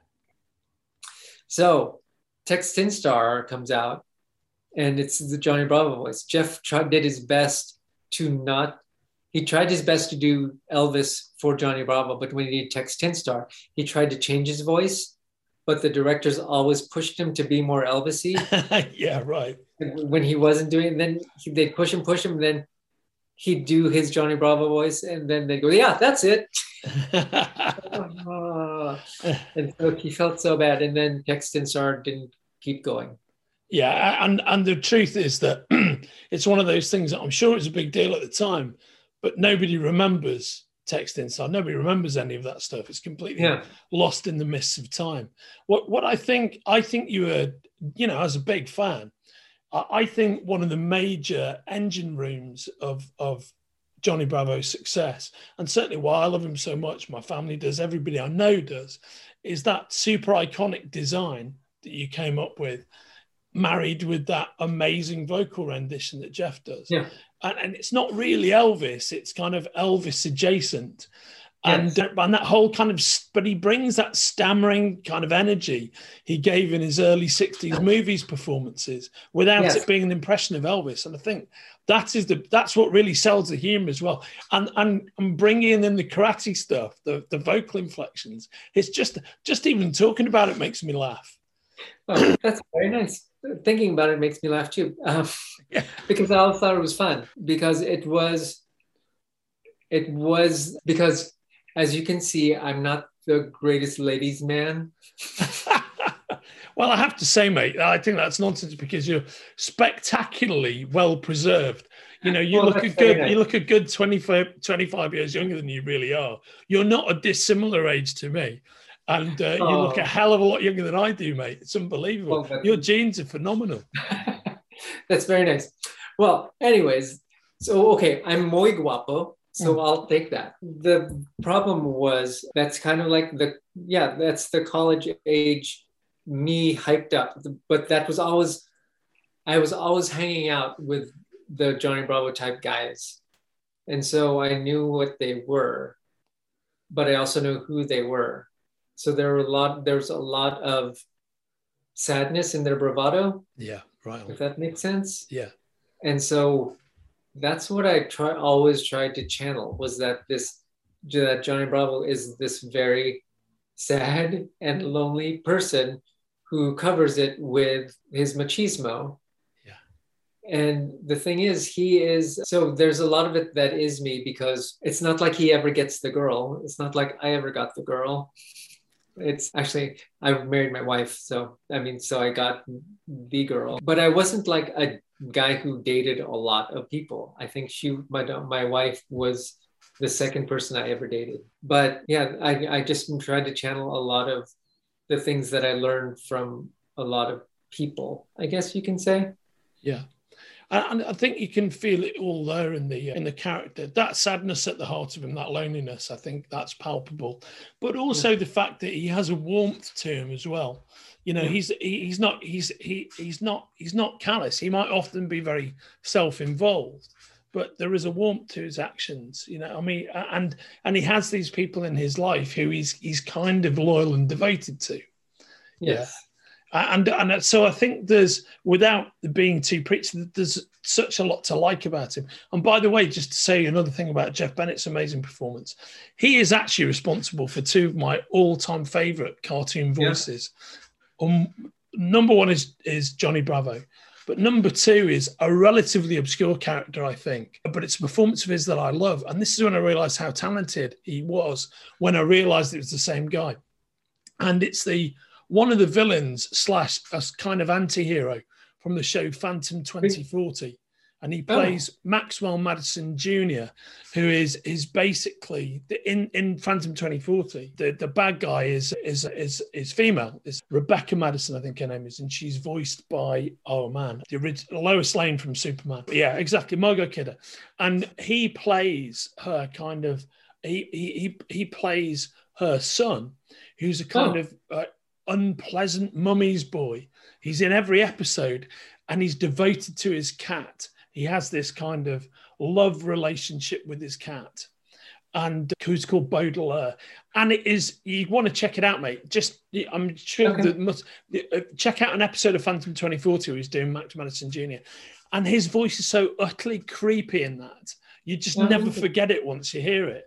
So Tex Tin Star comes out and it's the Johnny Bravo voice. Jeff tried, did his best to not, he tried his best to do Elvis for Johnny Bravo, but when he did Tex Tin Star, he tried to change his voice, but the directors always pushed him to be more Elvis-y. Yeah, right. When he wasn't doing it, then they'd push him, push him, and then he'd do his Johnny Bravo voice, and then they'd go, yeah, that's it. And so he felt so bad, and then Tex Tin Star didn't keep going. Yeah, and, and the truth is that it's one of those things that I'm sure it was a big deal at the time, but nobody remembers Tex Tin Star. Nobody remembers any of that stuff. It's completely yeah. lost in the mists of time. What what I think, I think you were, you know, as a big fan, I, I think one of the major engine rooms of, of Johnny Bravo's success, and certainly why I love him so much, my family does, everybody I know does, is that super iconic design that you came up with, married with that amazing vocal rendition that Jeff does. Yeah. And, and it's not really Elvis, it's kind of Elvis adjacent. And, yes. and that whole kind of, but he brings that stammering kind of energy he gave in his early sixties movies performances without yes. it being an impression of Elvis. And I think that is the, that's what really sells the humor as well. And, and, and bringing in the karate stuff, the, the vocal inflections, it's just, just even talking about it makes me laugh. Oh, that's very nice. Thinking about it makes me laugh too, um, yeah. because I thought it was fun. Because it was, it was because, as you can see, I'm not the greatest ladies' man. Well, I have to say, mate, I think that's nonsense because you're spectacularly well preserved. You know, you well, look a good, nice. you look a good twenty-five, twenty-five years younger than you really are. You're not a dissimilar age to me. And uh, you oh. look a hell of a lot younger than I do, mate. It's unbelievable. Well, your genes are phenomenal. That's very nice. Well, anyways, so, okay, I'm muy guapo, so mm. I'll take that. The problem was that's kind of like the, yeah, that's the college age me hyped up. But that was always, I was always hanging out with the Johnny Bravo type guys. And so I knew what they were, but I also knew who they were. So there were a lot, there's a lot of sadness in their bravado. Yeah, right. If that makes sense. Yeah. And so that's what I try, always tried to channel was that this, that Johnny Bravo is this very sad and lonely person who covers it with his machismo. Yeah. And the thing is, he is, so there's a lot of it that is me because it's not like he ever gets the girl. It's not like I ever got the girl. It's actually, I married my wife. So, I mean, so I got the girl, but I wasn't like a guy who dated a lot of people. I think she, my, my wife was the second person I ever dated. But yeah, I, I just tried to channel a lot of the things that I learned from a lot of people, I guess you can say. Yeah. And I think you can feel it all there in the in the character. That sadness at the heart of him, that loneliness, I think that's palpable. But also yeah. the fact that he has a warmth to him as well. You know, yeah. he's he, he's not he's he he's not he's not callous. He might often be very self-involved, but there is a warmth to his actions. You know, I mean, and and he has these people in his life who he's he's kind of loyal and devoted to. Yes. Yeah. And, and so I think there's, without being too preachy, there's such a lot to like about him. And by the way, just to say another thing about Jeff Bennett's amazing performance, he is actually responsible for two of my all-time favourite cartoon voices. Yeah. Um, number one is, is Johnny Bravo. But number two is a relatively obscure character, I think. But it's a performance of his that I love. And this is when I realised how talented he was, when I realised it was the same guy. And it's the... one of the villains slash a kind of anti-hero from the show Phantom twenty forty, and he plays oh. Maxwell Madison Junior, who is is basically the, in in Phantom twenty forty. The the bad guy is is is is female. It's Rebecca Madison, I think her name is, and she's voiced by oh man, the original Lois Lane from Superman. But yeah, exactly, Margot Kidder, and he plays her kind of he he he plays her son, who's a kind oh. of uh, unpleasant mummy's boy. He's in every episode, and he's devoted to his cat. He has this kind of love relationship with his cat, and who's called Baudelaire. And it is, you want to check it out, mate. Just, I'm sure okay. that must check out an episode of Phantom twenty forty where he's doing Max Madison Junior And his voice is so utterly creepy in that. You just wow. never forget it once you hear it.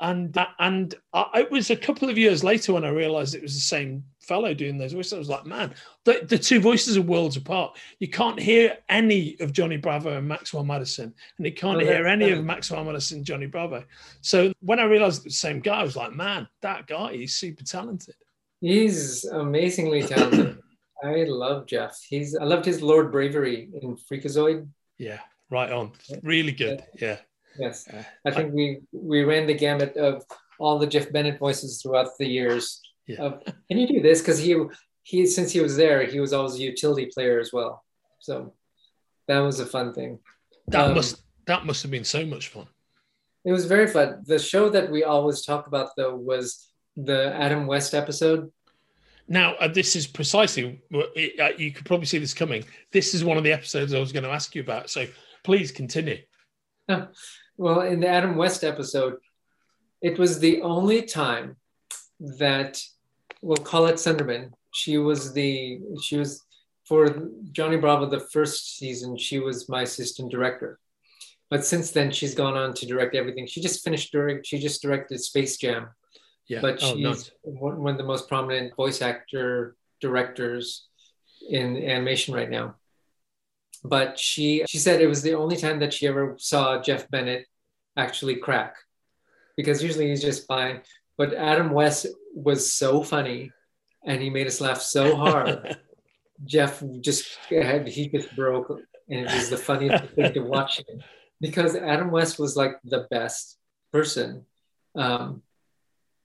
And and I, it was a couple of years later when I realised it was the same fellow doing those voices. I was like, man, the, the two voices are worlds apart. You can't hear any of Johnny Bravo and Maxwell Madison, and you can't okay. hear any of Maxwell Madison and Johnny Bravo. So when I realised it was the same guy, I was like, man, that guy, he's super talented. He's amazingly talented. I love Jeff. He's I loved his Lord Bravery in Freakazoid. Yeah, right on. Really good, yeah. Yes, I think we we ran the gamut of all the Jeff Bennett voices throughout the years. Yeah. Of, can you do this? Because he he since he was there, he was always a utility player as well. So that was a fun thing. That um, must that must have been so much fun. It was very fun. The show that we always talk about though was the Adam West episode. Now, uh, this is precisely it, uh, you could probably see this coming. This is one of the episodes I was going to ask you about. So please continue. Oh. Well, in the Adam West episode, it was the only time that we'll call it Sunderman. She was the, she was for Johnny Bravo, the first season, she was my assistant director. But since then, she's gone on to direct everything. She just finished doing, she just directed Space Jam. Yeah. But she's oh, nice. one of the most prominent voice actor directors in animation right now. But she she said it was the only time that she ever saw Jeff Bennett actually crack, because usually he's just fine. But Adam West was so funny, and he made us laugh so hard. Jeff just had, he just broke, and it was the funniest thing to watch him, because Adam West was like the best person. Um,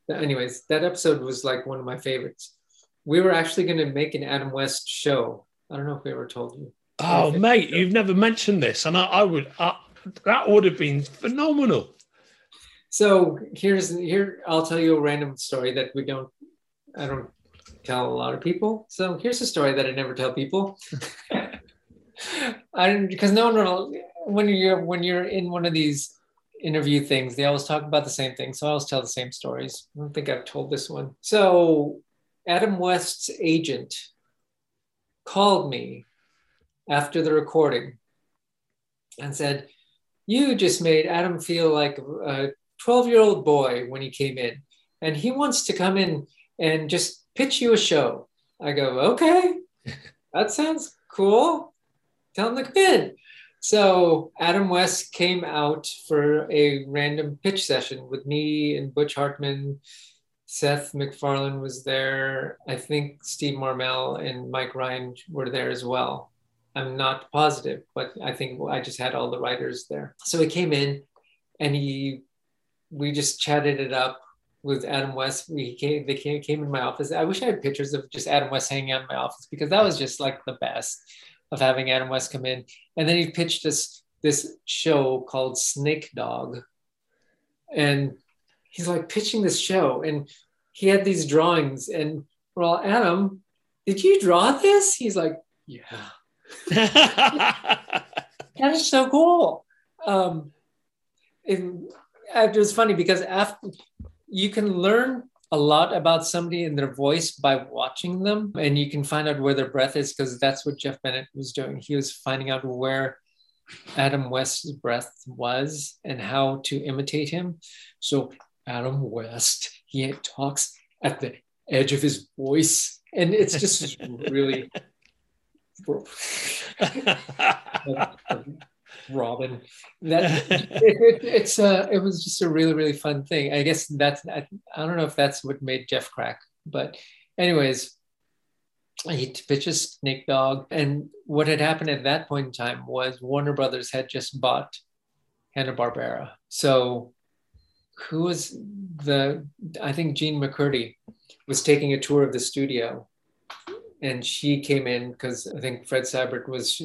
anyways, that episode was like one of my favorites. We were actually going to make an Adam West show. I don't know if we ever told you. Oh, mate, you've never mentioned this. And I, I would, I, that would have been phenomenal. So here's, here, I'll tell you a random story that we don't, I don't tell a lot of people. So here's a story that I never tell people. I don't, because no one, when you're, when you're in one of these interview things, they always talk about the same thing. So I always tell the same stories. I don't think I've told this one. So Adam West's agent called me after the recording and said, you just made Adam feel like a twelve-year-old boy when he came in, and he wants to come in and just pitch you a show. I go, okay, that sounds cool. Tell him to come in. So Adam West came out for a random pitch session with me and Butch Hartman. Seth MacFarlane was there. I think Steve Marmel and Mike Ryan were there as well. I'm not positive, but I think I just had all the writers there. So he came in and he, we just chatted it up with Adam West. We came, they came, came in my office. I wish I had pictures of just Adam West hanging out in my office, because that was just like the best of having Adam West come in. And then he pitched us this show called Snake Dog. And he's like pitching this show, and he had these drawings, and we're all, Adam, did you draw this? He's like, yeah. That is so cool. Um, it, it was funny because after, you can learn a lot about somebody and their voice by watching them, and you can find out where their breath is, because that's what Jeff Bennett was doing. He was finding out where Adam West's breath was and how to imitate him. So Adam West, he talks at the edge of his voice, and it's just really... Robin, that it, it, it's uh it was just a really really fun thing. I guess that's I, I don't know if that's what made Jeff crack, but anyways, He pitches Snake Dog. And what had happened at that point in time was Warner Brothers had just bought Hanna-Barbera. So who was the, I think Jean McCurdy was taking a tour of the studio. And she came in because I think Fred Seibert was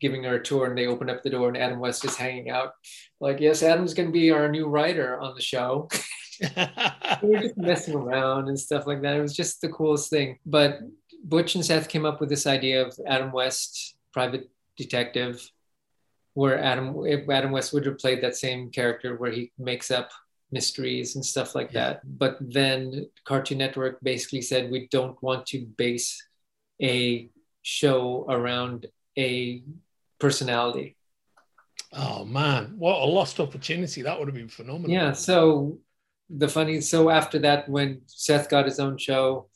giving her a tour, and they opened up the door and Adam West is hanging out. Like, yes, Adam's going to be our new writer on the show. We were just messing around and stuff like that. It was just the coolest thing. But Butch and Seth came up with this idea of Adam West, private detective, where Adam Adam West would have played that same character where he makes up mysteries and stuff like yeah. that. But then Cartoon Network basically said, we don't want to base a show around a personality. Oh man, what a lost opportunity. That would have been phenomenal. Yeah, so the funny, so after that, when Seth got his own show,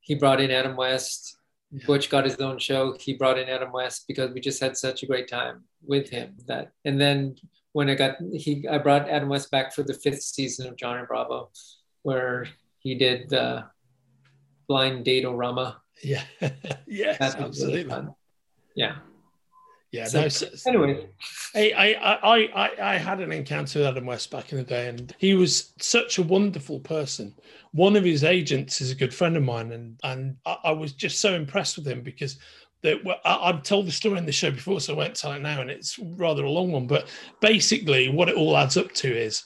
he brought in Adam West. Yeah. Butch got his own show, he brought in Adam West, because we just had such a great time with him. That, and then when I got, he, I brought Adam West back for the fifth season of Johnny Bravo, where he did the uh, blind date-o-rama. Yeah, yes, that absolutely. Really yeah. Yeah, so, no, so, anyway. I, I, I, I had an encounter with Adam West back in the day, and he was such a wonderful person. One of his agents is a good friend of mine, and, and I, I was just so impressed with him because they, I, I've told the story in the show before, so I won't tell it now, and it's rather a long one. But basically what it all adds up to is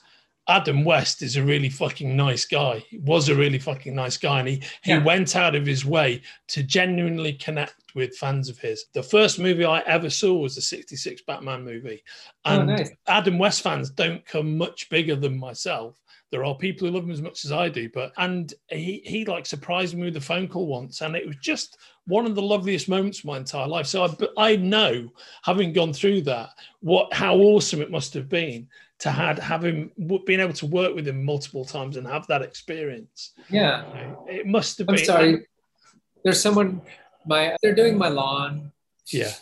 Adam West is a really fucking nice guy. He was a really fucking nice guy. And he, he yeah. went out of his way to genuinely connect with fans of his. The first movie I ever saw was the sixty-six Batman movie. And oh, nice. Adam West fans don't come much bigger than myself. There are people who love him as much as I do, but and he he like surprised me with a phone call once, and it was just one of the loveliest moments of my entire life. So I, I know, having gone through that, what how awesome it must have been to had have him being able to work with him multiple times and have that experience. Yeah, you know, it must have I'm been. I'm sorry, there's someone. My they're doing my lawn. Yeah.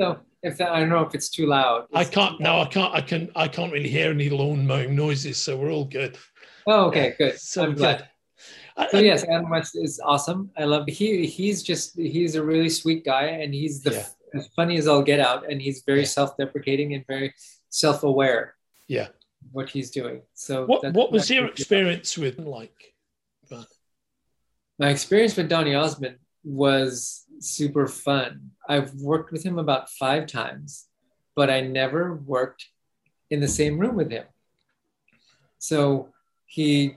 So if that, I don't know if it's too loud. It's I can't. No, I can't. I can. I can't really hear any lawn mowing noises, so we're all good. Oh, okay, good. So I'm glad. I, so I, yes, Adam West is awesome. I love. He he's just he's a really sweet guy, and he's the yeah. as funny as I'll get out, and he's very yeah. self-deprecating and very self-aware. Yeah, what he's doing. So what what was your experience with like? My experience with Donny Osmond was super fun. I've worked with him about five times, but I never worked in the same room with him. So he,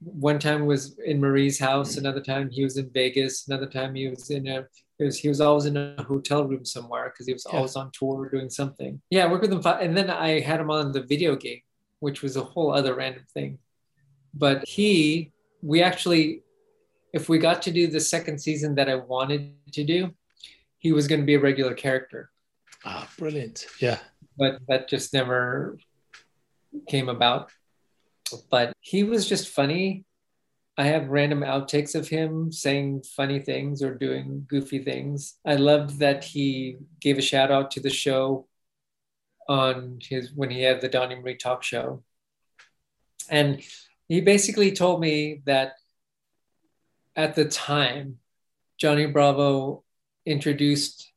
one time was in Marie's house, another time he was in Vegas, another time he was in a, he was, he was always in a hotel room somewhere because he was yeah. always on tour doing something. Yeah, I worked with him five, and then I had him on the video game, which was a whole other random thing. But he, we actually, if we got to do the second season that I wanted to do, he was going to be a regular character. Ah, brilliant. Yeah. But that just never came about. But he was just funny. I have random outtakes of him saying funny things or doing goofy things. I loved that he gave a shout out to the show on his, when he had the Donnie Marie talk show. And he basically told me that at the time, Johnny Bravo introduced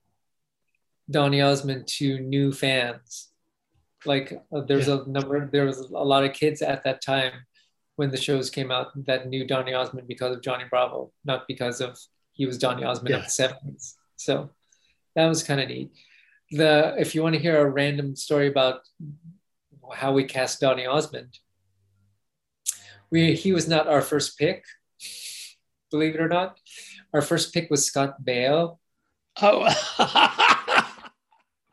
Donny Osmond to new fans. Like uh, there's yeah. a number, there was a lot of kids at that time when the shows came out that knew Donny Osmond because of Johnny Bravo, not because of he was Donny Osmond yeah. in the seventies. So that was kind of neat. The if you want to hear a random story about how we cast Donny Osmond, we he was not our first pick. Believe it or not, our first pick was Scott Baio. Oh,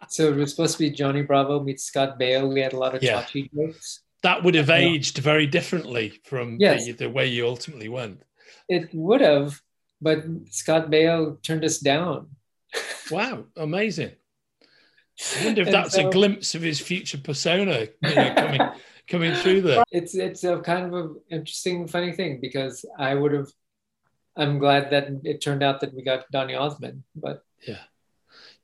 so it was supposed to be Johnny Bravo meets Scott Baio. We had a lot of yeah. Chachi jokes. That would have aged very differently from yes. the, the way you ultimately went. It would have, but Scott Baio turned us down. Wow, amazing! I wonder if and that's so, a glimpse of his future persona, you know, coming coming through there. It's it's a kind of an interesting, funny thing because I would have. I'm glad that it turned out that we got Donny Osmond, but yeah,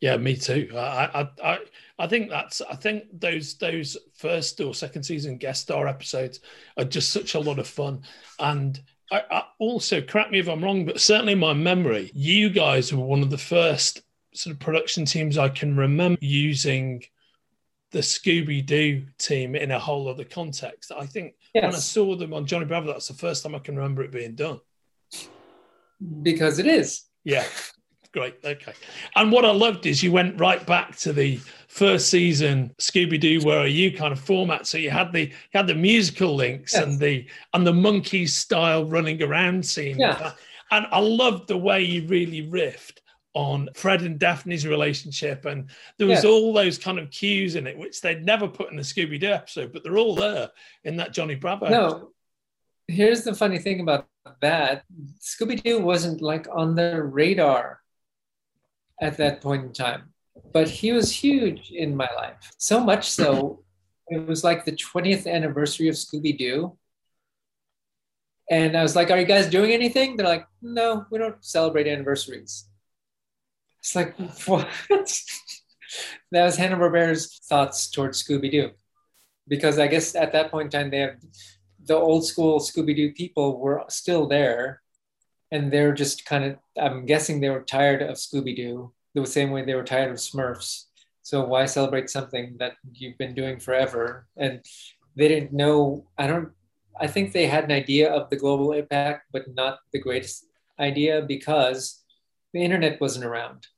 yeah, me too. I, I, I, I think that's. I think those those first or second season guest star episodes are just such a lot of fun, and I, I also, correct me if I'm wrong, but certainly in my memory, you guys were one of the first sort of production teams I can remember using the Scooby-Doo team in a whole other context. I think yes. when I saw them on Johnny Bravo, that's the first time I can remember it being done. Because it is. Yeah. Great. Okay. And what I loved is you went right back to the first season Scooby-Doo, Where Are You kind of format. So you had the you had the musical links yes. and the and the monkey style running around scene. Yeah. And I loved the way you really riffed on Fred and Daphne's relationship, and there was yes. all those kind of cues in it which they'd never put in the Scooby-Doo episode, but they're all there in that Johnny Bravo no episode. Here's the funny thing about that. Scooby-Doo wasn't like on the radar at that point in time, but he was huge in my life, so much so it was like the twentieth anniversary of Scooby-Doo. And I was like, are you guys doing anything? They're like, no, we don't celebrate anniversaries. It's like, what? That was Hanna-Barbera's thoughts towards Scooby-Doo. Because I guess at that point in time, they have, the old school Scooby-Doo people were still there. And they're just kind of, I'm guessing they were tired of Scooby-Doo the same way they were tired of Smurfs. So why celebrate something that you've been doing forever? And they didn't know, I don't, I think they had an idea of the global impact, but not the greatest idea, because the internet wasn't around.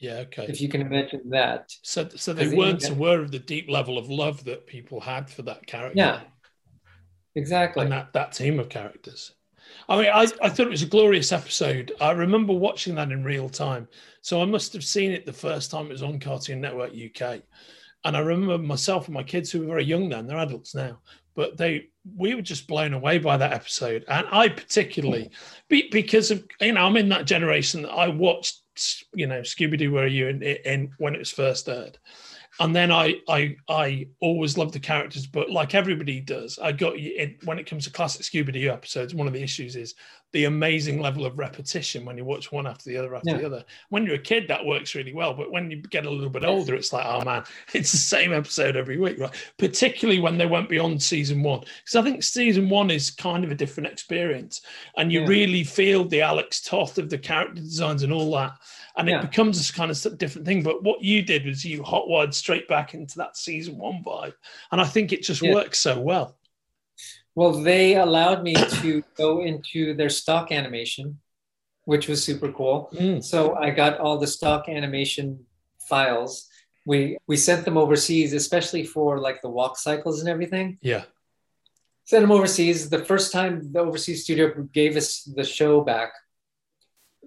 Yeah, okay. If you can imagine that. So, so they weren't the internet, aware of the deep level of love that people had for that character. Yeah, exactly. And that, that team of characters. I mean, I, I thought it was a glorious episode. I remember watching that in real time. So I must have seen it the first time it was on Cartoon Network U K. And I remember myself and my kids, who were very young then, they're adults now, but they we were just blown away by that episode. And I particularly, be, because of, you know, I'm in that generation that I watched, you know, Scooby-Doo, Where Are You? And, and when it was first aired. And then I I I always loved the characters, but like everybody does, I got, it, when it comes to classic Scooby-Doo episodes, one of the issues is the amazing level of repetition when you watch one after the other after yeah. the other. When you're a kid, that works really well, but when you get a little bit older, it's like, oh man, it's the same episode every week, right? Particularly when they went beyond season one, because I think season one is kind of a different experience, and you yeah. really feel the Alex Toth of the character designs and all that. And yeah. it becomes this kind of different thing. But what you did was you hot-wired straight back into that season one vibe. And I think it just yeah. works so well. Well, they allowed me to go into their stock animation, which was super cool. Mm. So I got all the stock animation files. We we sent them overseas, especially for like the walk cycles and everything. Yeah. Sent them overseas. The first time the overseas studio gave us the show back,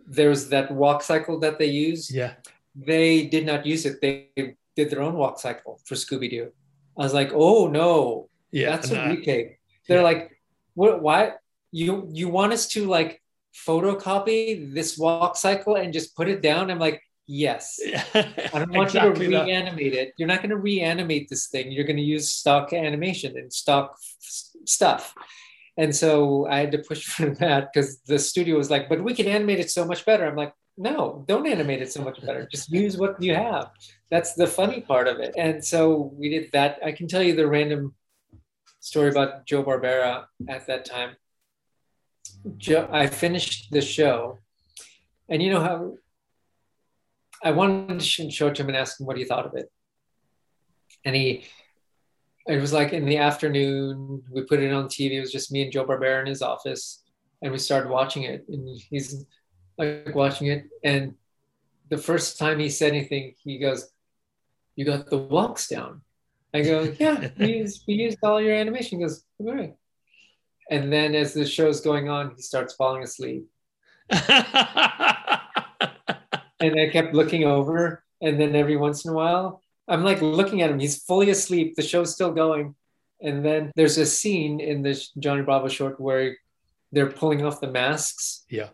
there's that walk cycle that they use. Yeah. They did not use it. They did their own walk cycle for Scooby-Doo. I was like, oh no, yeah, that's what we take. They're yeah. like, what, why? You you want us to like photocopy this walk cycle and just put it down? I'm like, yes. Yeah. I don't want exactly you to reanimate that. it. You're not going to reanimate this thing. You're going to use stock animation and stock f- stuff. And so I had to push for that because the studio was like, but we can animate it so much better. I'm like, no, don't animate it so much better. Just use what you have. That's the funny part of it. And so we did that. I can tell you the random story about Joe Barbera at that time. Joe, I finished the show. And you know how I wanted to show it to him and ask him what he thought of it. And he... It was like in the afternoon, we put it on T V. It was just me and Joe Barbera in his office, and we started watching it. And he's like watching it. And the first time he said anything, he goes, "You got the walks down." I go, "Yeah, we used, we used all your animation." He goes, "All right." And then as the show's going on, he starts falling asleep. And I kept looking over. And then every once in a while, I'm like looking at him. He's fully asleep. The show's still going. And then there's a scene in this Johnny Bravo short where they're pulling off the masks. Yeah.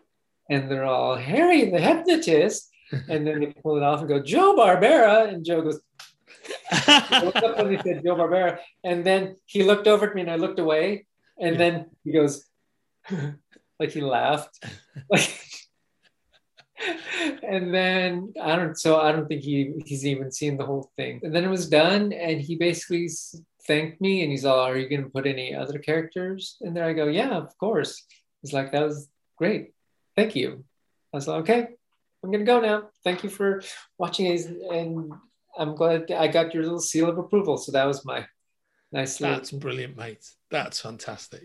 And they're all, Harry the hypnotist. And then they pull it off and go, Joe Barbera. And Joe goes, looked up and he said, Joe Barbera. And then he looked over at me and I looked away. And yeah. then he goes, like he laughed. Like, and then I don't, so I don't think he, he's even seen the whole thing. And then it was done. And he basically thanked me and he's all, are you going to put any other characters in there? I go, yeah, of course. was like, that was great. Thank you. I was like, okay, I'm gonna go now. Thank you for watching these, and I'm glad I got your little seal of approval. So that was my nice little... That's brilliant, mate. That's fantastic.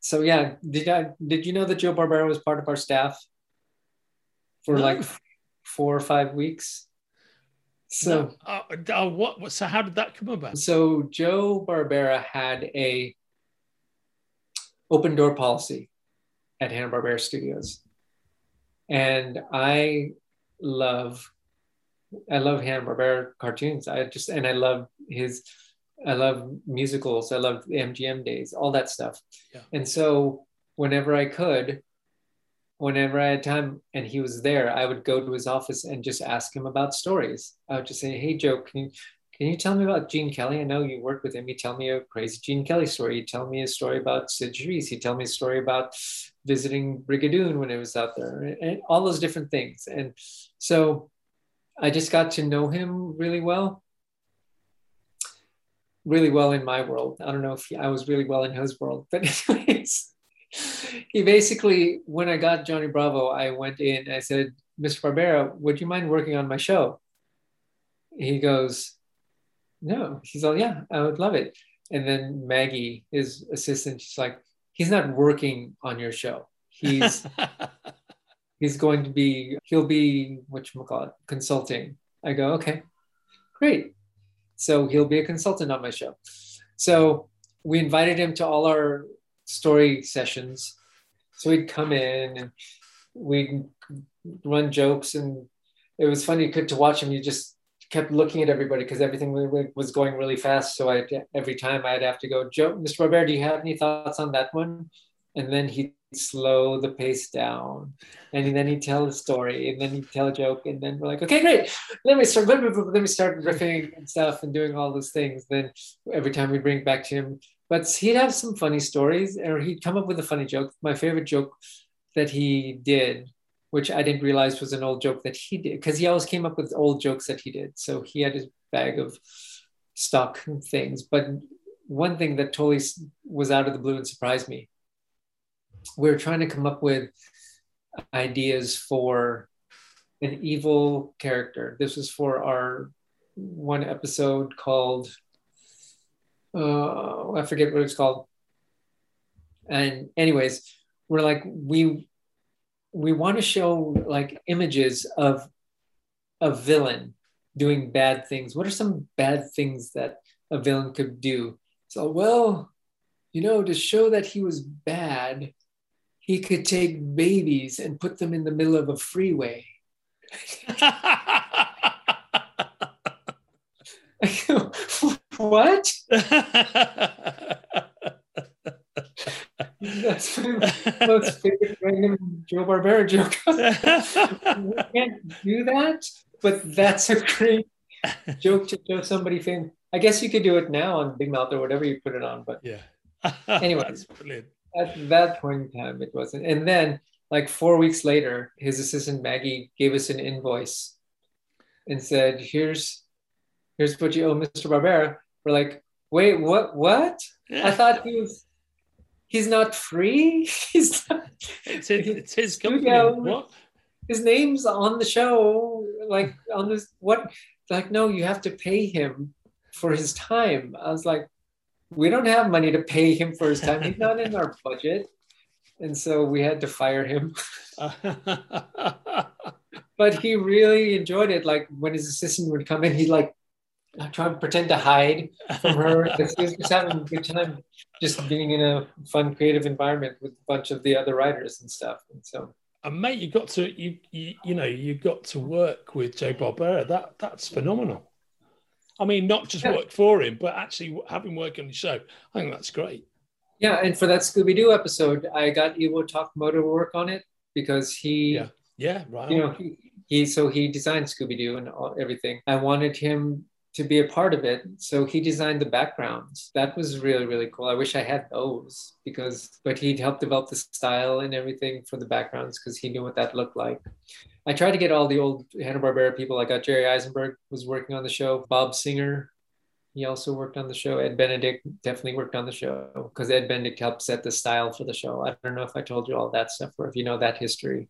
So yeah, did I did you know that Joe Barbera was part of our staff for no. like four or five weeks? So no. uh, uh, what? So how did that come about? So Joe Barbera had a open door policy at Hanna-Barbera Studios, and I love I love Hanna-Barbera cartoons. I just and I love his. I love musicals. I love the M G M days, all that stuff. Yeah. And so whenever I could, whenever I had time and he was there, I would go to his office and just ask him about stories. I would just say, hey, Joe, can you, can you tell me about Gene Kelly? I know you worked with him. You tell me a crazy Gene Kelly story. You tell me a story about Sid Charisse. You tell me a story about visiting Brigadoon when it was out there, and all those different things. And so I just got to know him really well. really well in my world. I don't know if he, I was really well in his world, but anyways, he basically, when I got Johnny Bravo, I went in and I said, Mister Barbera, would you mind working on my show? He goes, no. He's all, yeah, I would love it. And then Maggie, his assistant, she's like, he's not working on your show. He's he's going to be, he'll be, whatchamacallit, consulting. I go, okay, great. So he'll be a consultant on my show. So we invited him to all our story sessions. So he'd come in and we'd run jokes. And it was funny to watch him. You just kept looking at everybody because everything was going really fast. So I, every time I'd have to go, Joe, Mister Robert, do you have any thoughts on that one? And then he'd slow the pace down. And then he'd tell a story, and then he'd tell a joke. And then we're like, okay, great. Let me start, let me, let me start riffing and stuff and doing all those things. Then every time we bring it back to him, but he'd have some funny stories, or he'd come up with a funny joke. My favorite joke that he did, which I didn't realize was an old joke that he did, because he always came up with old jokes that he did. So he had his bag of stock things. But one thing that totally was out of the blue and surprised me, we were trying to come up with ideas for an evil character. This was for our one episode called, uh, I forget what it's called. And anyways, we're like, we we want to show like images of a villain doing bad things. What are some bad things that a villain could do? So, well, you know, to show that he was bad, he could take babies and put them in the middle of a freeway. What? That's my most favorite random Joe Barbera joke. We can't do that, but that's a great joke to show somebody. Famous. I guess you could do it now on Big Mouth or whatever you put it on, but yeah. Anyway. That's brilliant. At that point in time, it wasn't. And then like four weeks later, his assistant Maggie gave us an invoice and said, here's here's what you owe Mister Barbera. We're like, wait, what, what? Yeah. I thought he was, he's not free. He's not, it's, his, it's his company. What? His name's on the show, like on this, what? Like, no, you have to pay him for his time. I was like, we don't have money to pay him for his time. He's not in our budget. And so we had to fire him. But he really enjoyed it. Like when his assistant would come in, he'd like try and pretend to hide from her. He was just having a good time just being in a fun, creative environment with a bunch of the other writers and stuff. And so, and mate, you got to, you, you, you know, you got to work with Joe Barbera. That, that's phenomenal. I mean, not just yeah. work for him, but actually having work on the show. I think that's great. Yeah, and for that Scooby-Doo episode, I got Iwo Takimoto to work on it because he, yeah, yeah right. You know, he, he so he designed Scooby-Doo and all, everything. I wanted him to be a part of it, so he designed the backgrounds. That was really, really cool. I wish I had those because, but he'd helped develop the style and everything for the backgrounds because he knew what that looked like. I tried to get all the old Hanna-Barbera people. I got Jerry Eisenberg was working on the show, Bob Singer, He also worked on the show. Ed Benedict definitely worked on the show because Ed Benedict helped set the style for the show. I don't know if I told you all that stuff or if you know that history.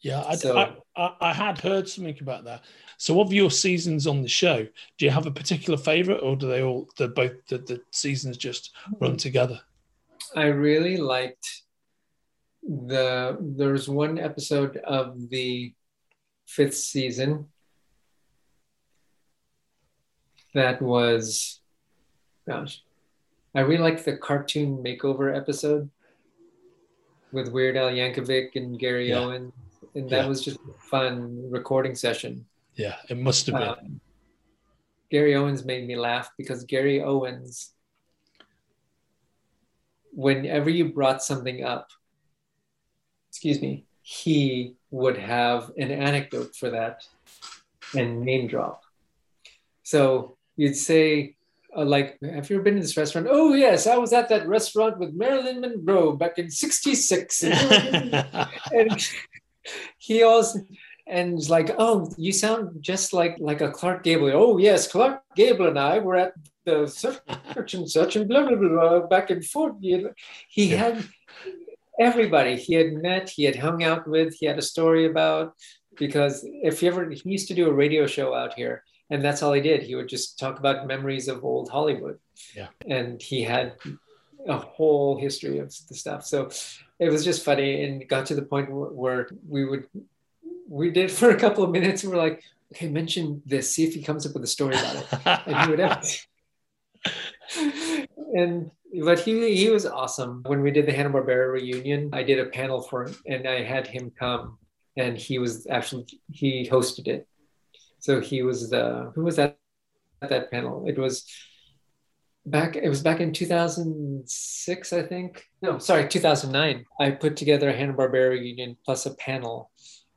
Yeah, I, so, I, I, I had heard something about that. So of your seasons on the show, do you have a particular favorite, or do they all, the both the, the seasons just run together? I really liked the, there's one episode of the fifth season that was, gosh, I really liked the cartoon makeover episode with Weird Al Yankovic and Gary yeah. Owen. And that yeah. was just a fun recording session. Yeah, it must have been. Um, Gary Owens made me laugh because Gary Owens, whenever you brought something up, excuse me, he would have an anecdote for that and name drop. So you'd say, uh, like, have you ever been to this restaurant? Oh, yes, I was at that restaurant with Marilyn Monroe back in sixty-six. And he also, and was like, oh, you sound just like, like a Clark Gable. Oh, yes, Clark Gable and I were at the search and such and blah, blah, blah, blah back and forth. He had everybody he had met, he had hung out with, he had a story about, because if you ever, he used to do a radio show out here, and that's all he did. He would just talk about memories of old Hollywood. Yeah. And he had a whole history of the stuff. So it was just funny, and got to the point where we would, we did for a couple of minutes, and we're like, okay, mention this, see if he comes up with a story about it. And he would have, and, but he, he was awesome. When we did the Hanna-Barbera reunion, I did a panel for him, and I had him come, and he was actually, he hosted it. So he was the, who was that at that panel? It was back, it was back in two thousand six, I think. No, sorry, two thousand nine. I put together a Hanna-Barbera reunion plus a panel.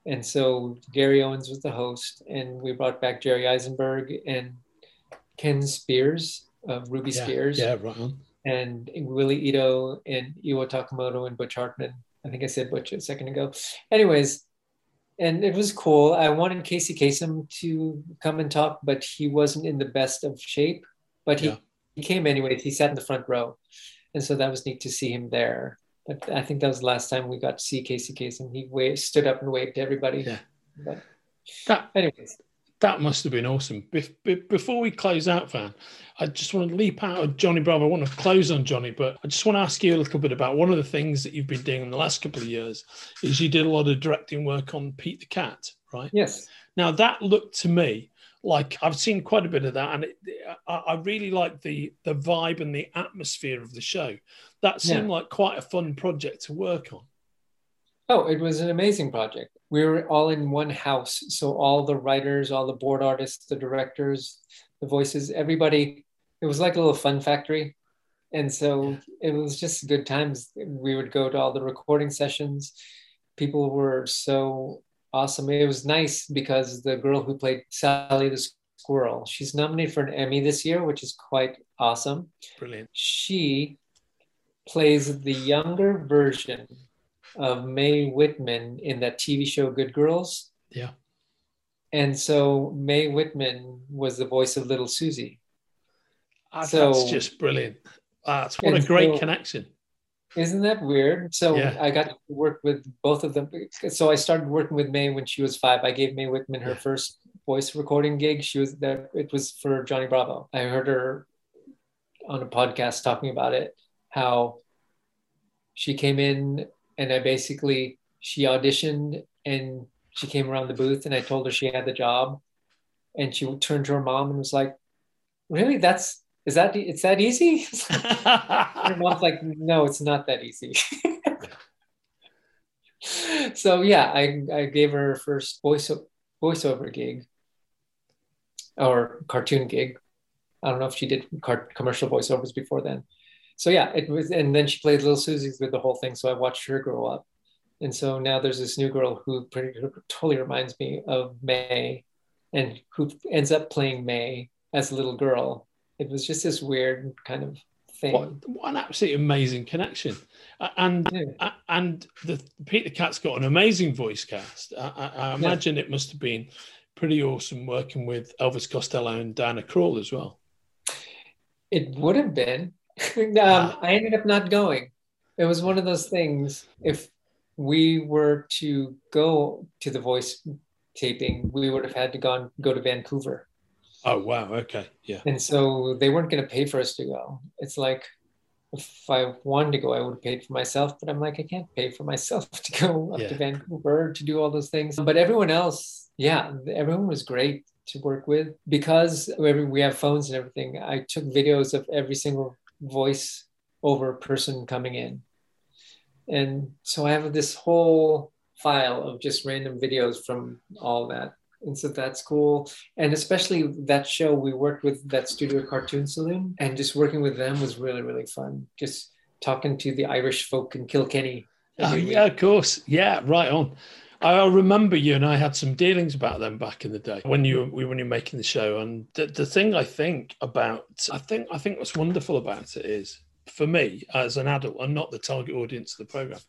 And so Gary Owens was the host, and we brought back Jerry Eisenberg and Ken Spears of Ruby yeah, Spears. Yeah, right on. And Willie Ito and Iwo Takamoto and Butch Hartman. I think I said Butch a second ago. Anyways, and it was cool. I wanted Casey Kasem to come and talk, but he wasn't in the best of shape. But he, yeah. he came anyway. He sat in the front row. And so that was neat to see him there. But I think that was the last time we got to see Casey Kasem. He waved, stood up and waved to everybody. Yeah. But that, anyways. That must have been awesome. Be- be- before we close out, Van, I just want to leap out of Johnny Bravo. I want to close on Johnny, but I just want to ask you a little bit about one of the things that you've been doing in the last couple of years is you did a lot of directing work on Pete the Cat, right? Yes. Now, that looked to me like, I've seen quite a bit of that, and it, I, I really like the, the vibe and the atmosphere of the show. That seemed yeah. like quite a fun project to work on. Oh, it was an amazing project. We were all in one house. So all the writers, all the board artists, the directors, the voices, everybody, it was like a little fun factory. And so it was just good times. We would go to all the recording sessions. People were so awesome. It was nice because the girl who played Sally the Squirrel, she's nominated for an Emmy this year, which is quite awesome. Brilliant. She plays the younger version of Mae Whitman in that T V show Good Girls. Yeah. And so Mae Whitman was the voice of Little Susie. Ah, so, that's just brilliant. That's ah, what a great so, connection. Isn't that weird? So yeah. I got to work with both of them. So I started working with Mae when she was five. I gave Mae Whitman her yeah. first voice recording gig. She was there. It was for Johnny Bravo. I heard her on a podcast talking about it, how she came in. And I basically, she auditioned and she came around the booth and I told her she had the job, and she turned to her mom and was like, really? That's, is that, it's that easy? Her mom's like, no, it's not that easy. So yeah, I, I gave her her first voice, voiceover gig or cartoon gig. I don't know if she did cart, commercial voiceovers before then. So yeah, it was, and then she played Little Susie through the whole thing. So I watched her grow up, and so now there's this new girl who pretty, totally reminds me of May, and who ends up playing May as a little girl. It was just this weird kind of thing. What, what an absolutely amazing connection! And yeah. and the Pete the Cat's got an amazing voice cast. I, I, I imagine yeah. it must have been pretty awesome working with Elvis Costello and Diana Krall as well. It would have been. um, I ended up not going. It was one of those things. If we were to go to the voice taping, we would have had to gone go to Vancouver. Oh, wow. Okay. Yeah. And so they weren't going to pay for us to go. It's like, if I wanted to go, I would have paid for myself, but I'm like, I can't pay for myself to go up yeah. to Vancouver to do all those things. But everyone else, yeah, everyone was great to work with because we have phones and everything. I took videos of every single voice over person coming in. And so I have this whole file of just random videos from all that. And so that's cool. And especially that show, we worked with that studio Cartoon Saloon, and just working with them was really, really fun. Just talking to the Irish folk in Kilkenny. Oh, yeah, week. Of course. Yeah, right on. I remember you and I had some dealings about them back in the day when you were, when you were making the show. And the, the thing I think about, I think, I think what's wonderful about it is, for me as an adult, I'm not the target audience of the program.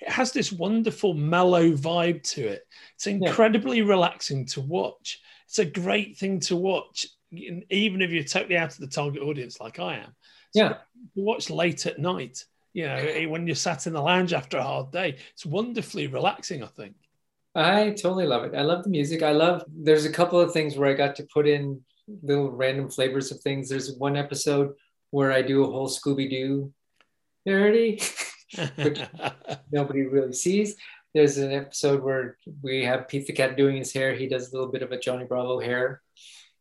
It has this wonderful mellow vibe to it. It's incredibly yeah. relaxing to watch. It's a great thing to watch, even if you're totally out of the target audience like I am. So yeah. You watch late at night, you know, yeah. when you're sat in the lounge after a hard day. It's wonderfully relaxing, I think. I totally love it. I love the music. I love, there's a couple of things where I got to put in little random flavors of things. There's one episode where I do a whole Scooby-Doo parody, which nobody really sees. There's an episode where we have Pete the Cat doing his hair. He does a little bit of a Johnny Bravo hair.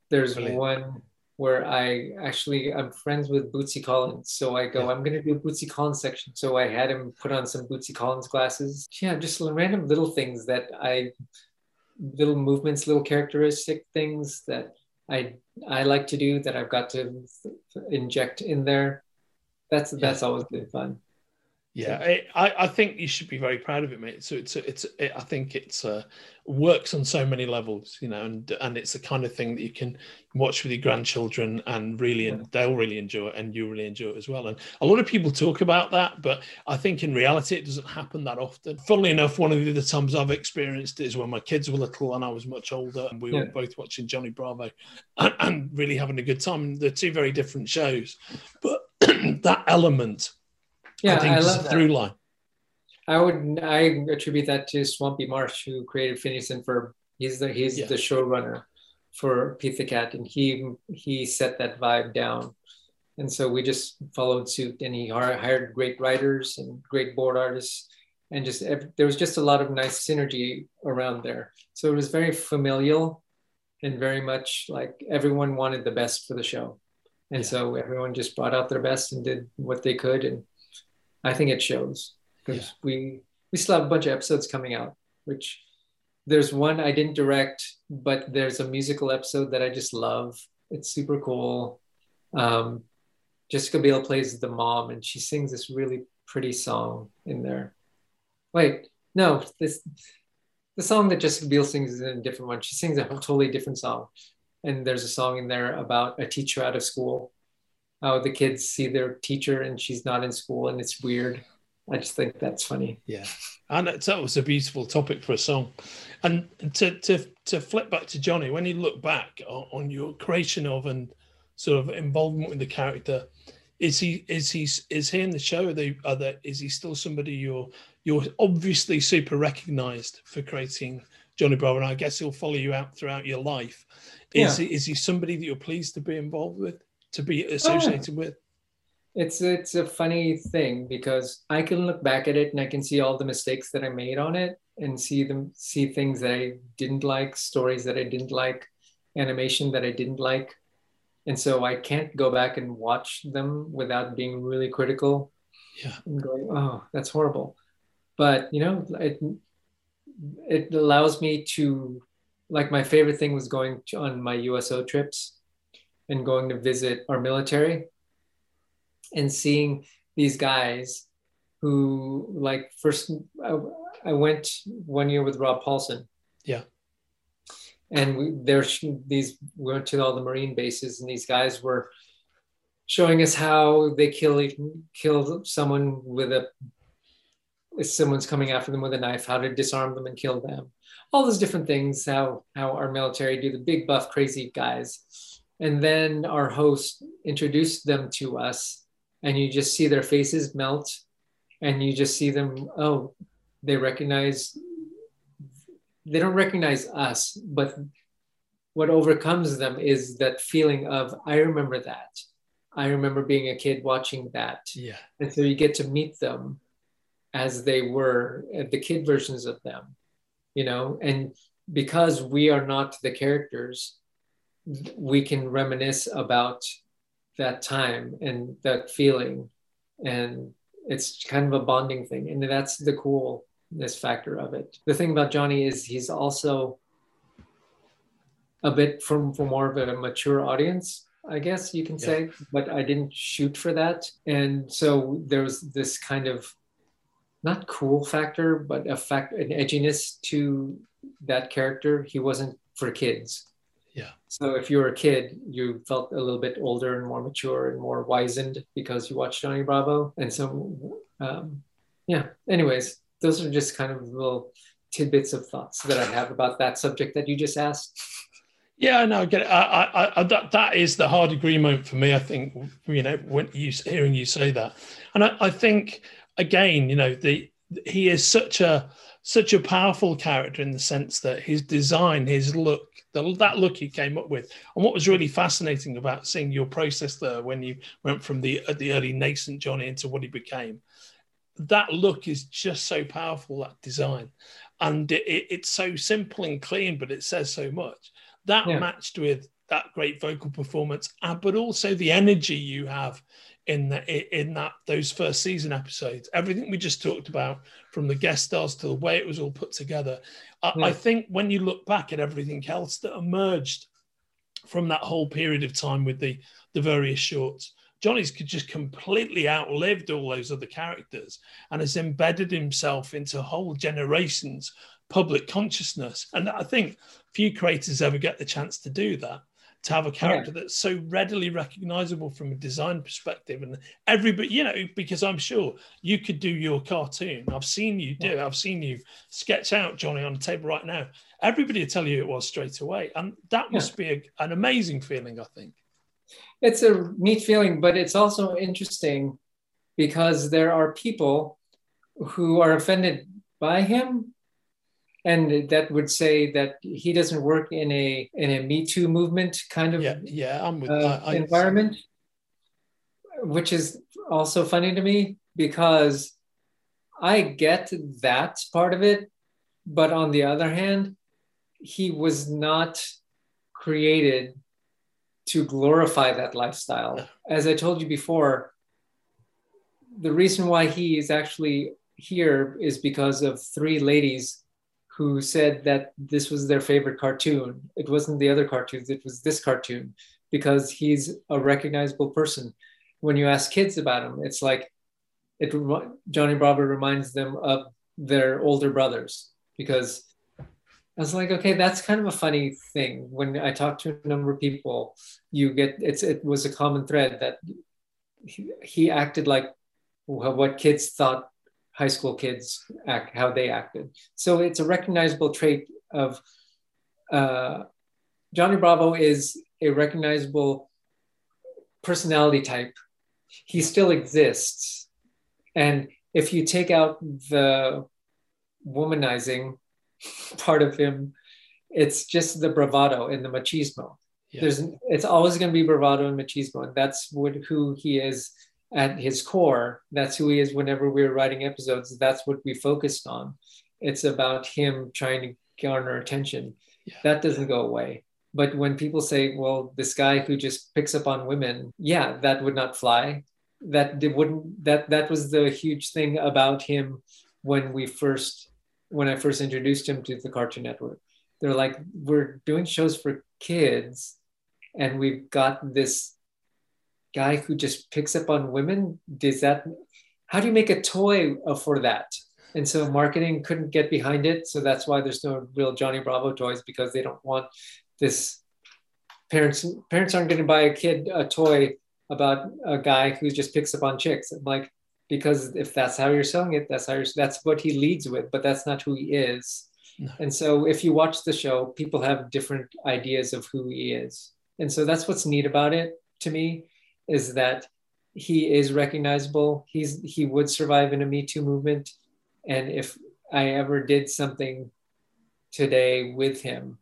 There's Brilliant. One where I actually, I'm friends with Bootsy Collins. So I go, yeah. I'm going to do a Bootsy Collins section. So I had him put on some Bootsy Collins glasses. Yeah, just random little things that I, little movements, little characteristic things that I I like to do that I've got to inject in there. That's yeah. that's always been fun. Yeah, it, I I think you should be very proud of it, mate. So it's it's it, I think it's uh, works on so many levels, you know, and and it's the kind of thing that you can watch with your grandchildren and really yeah. they'll really enjoy it, and you really enjoy it as well. And a lot of people talk about that, but I think in reality it doesn't happen that often. Funnily enough, one of the other times I've experienced it is when my kids were little and I was much older, and we yeah. were both watching Johnny Bravo and, and really having a good time. They're two very different shows, but that element. Yeah, I, think I love that. Through line. I would I attribute that to Swampy Marsh, who created Phineas and Ferb. He's the he's yeah. the showrunner for Pete the Cat, and he he set that vibe down, and so we just followed suit. And he hired great writers and great board artists, and just there was just a lot of nice synergy around there. So it was very familial, and very much like everyone wanted the best for the show, and yeah. so everyone just brought out their best and did what they could. And I think it shows, because yeah. we we still have a bunch of episodes coming out, which there's one I didn't direct, but there's a musical episode that I just love. It's super cool. Um, Jessica Biel plays the mom, and she sings this really pretty song in there. Wait, no, this the song that Jessica Biel sings is a different one. She sings a totally different song. And there's a song in there about a teacher out of school. How the kids see their teacher and she's not in school, and it's weird. I just think that's funny. Yeah, and that was a beautiful topic for a song. And to to to flip back to Johnny, when you look back on your creation of and sort of involvement with the character, is he is he is he in the show? Are they are they, is he still somebody you're you're obviously super recognised for creating Johnny Bravo, and I guess he'll follow you out throughout your life. Is yeah. he, is he somebody that you're pleased to be involved with? To be associated oh. with? It's it's a funny thing, because I can look back at it and I can see all the mistakes that I made on it, and see them see things that I didn't like, stories that I didn't like, animation that I didn't like. And so I can't go back and watch them without being really critical. Yeah. And going, oh, that's horrible. But you know, it it allows me to, like, my favorite thing was going on my U S O trips and going to visit our military and seeing these guys who, like, first, I, I went one year with Rob Paulson. Yeah. And we, there, these, we went to all the Marine bases, and these guys were showing us how they kill, kill someone with a, if someone's coming after them with a knife, how to disarm them and kill them. All those different things, how, how our military do, the big buff, crazy guys. And then our host introduced them to us, and you just see their faces melt, and you just see them, oh, they recognize, they don't recognize us, but what overcomes them is that feeling of, I remember that. I remember being a kid watching that. Yeah. And so you get to meet them as they were, the kid versions of them, you know, and because we are not the characters, we can reminisce about that time and that feeling. And it's kind of a bonding thing. And that's the coolness factor of it. The thing about Johnny is he's also a bit from, for more of a mature audience, I guess you can yeah. say, but I didn't shoot for that. And so there was this kind of not cool factor, but a fact, an edginess to that character. He wasn't for kids. Yeah. So if you were a kid, you felt a little bit older and more mature and more wizened because you watched Johnny Bravo. And so, um, yeah, anyways, those are just kind of little tidbits of thoughts that I have about that subject that you just asked. Yeah, no, I get it. I, I, I, that, that is the hard agreement for me, I think, you know, when you hearing you say that. And I, I think, again, you know, the he is such a such a powerful character in the sense that his design, his look, the, that look he came up with. And what was really fascinating about seeing your process there when you went from the, the early nascent Johnny into what he became, that look is just so powerful, that design. And it, it, it's so simple and clean, but it says so much. That yeah. matched with that great vocal performance, but also the energy you have in the, in that those first season episodes. Everything we just talked about, from the guest stars to the way it was all put together. I, yeah. I think when you look back at everything else that emerged from that whole period of time with the, the various shorts, Johnny's could just completely outlived all those other characters and has embedded himself into whole generations public consciousness. And I think few creators ever get the chance to do that, to have a character yeah. that's so readily recognizable from a design perspective. And everybody, you know, because I'm sure you could do your cartoon. I've seen you do, yeah. I've seen you sketch out Johnny on the table right now. Everybody would tell you it was straight away. And that must yeah. be a, an amazing feeling, I think. It's a neat feeling, but it's also interesting because there are people who are offended by him. And that would say that he doesn't work in a in a Me Too movement kind of yeah, yeah, I'm with uh, I, environment, which is also funny to me because I get that part of it. But on the other hand, he was not created to glorify that lifestyle. No. As I told you before, the reason why he is actually here is because of three ladies who said that this was their favorite cartoon. It wasn't the other cartoons, it was this cartoon, because he's a recognizable person. When you ask kids about him, it's like, it, Johnny Bravo reminds them of their older brothers, because I was like, okay, that's kind of a funny thing. When I talk to a number of people, you get, it's, it was a common thread that he, he acted like what kids thought high school kids act, how they acted. So it's a recognizable trait of, uh, Johnny Bravo is a recognizable personality type. He still exists. And if you take out the womanizing part of him, it's just the bravado and the machismo. Yeah. There's, it's always gonna be bravado and machismo, and that's what, who he is. At his core, that's who he is. Whenever we were writing episodes, that's what we focused on. It's about him trying to garner attention. Yeah. That doesn't go away. But when people say, well, this guy who just picks up on women, yeah, that would not fly. That wouldn't, that, that was the huge thing about him when we first, when I first introduced him to the Cartoon Network. They're like, we're doing shows for kids and we've got this guy who just picks up on women. Does that, how do you make a toy for that? And so marketing couldn't get behind it. So that's why there's no real Johnny Bravo toys, because they don't want this. Parents parents aren't going to buy a kid a toy about a guy who just picks up on chicks. I'm like, because if that's how you're selling it, that's how you're, that's what he leads with, but that's not who he is. No. And so if you watch the show, people have different ideas of who he is. And so that's what's neat about it to me, is that he is recognizable. He's he would survive in a Me Too movement. And if I ever did something today with him,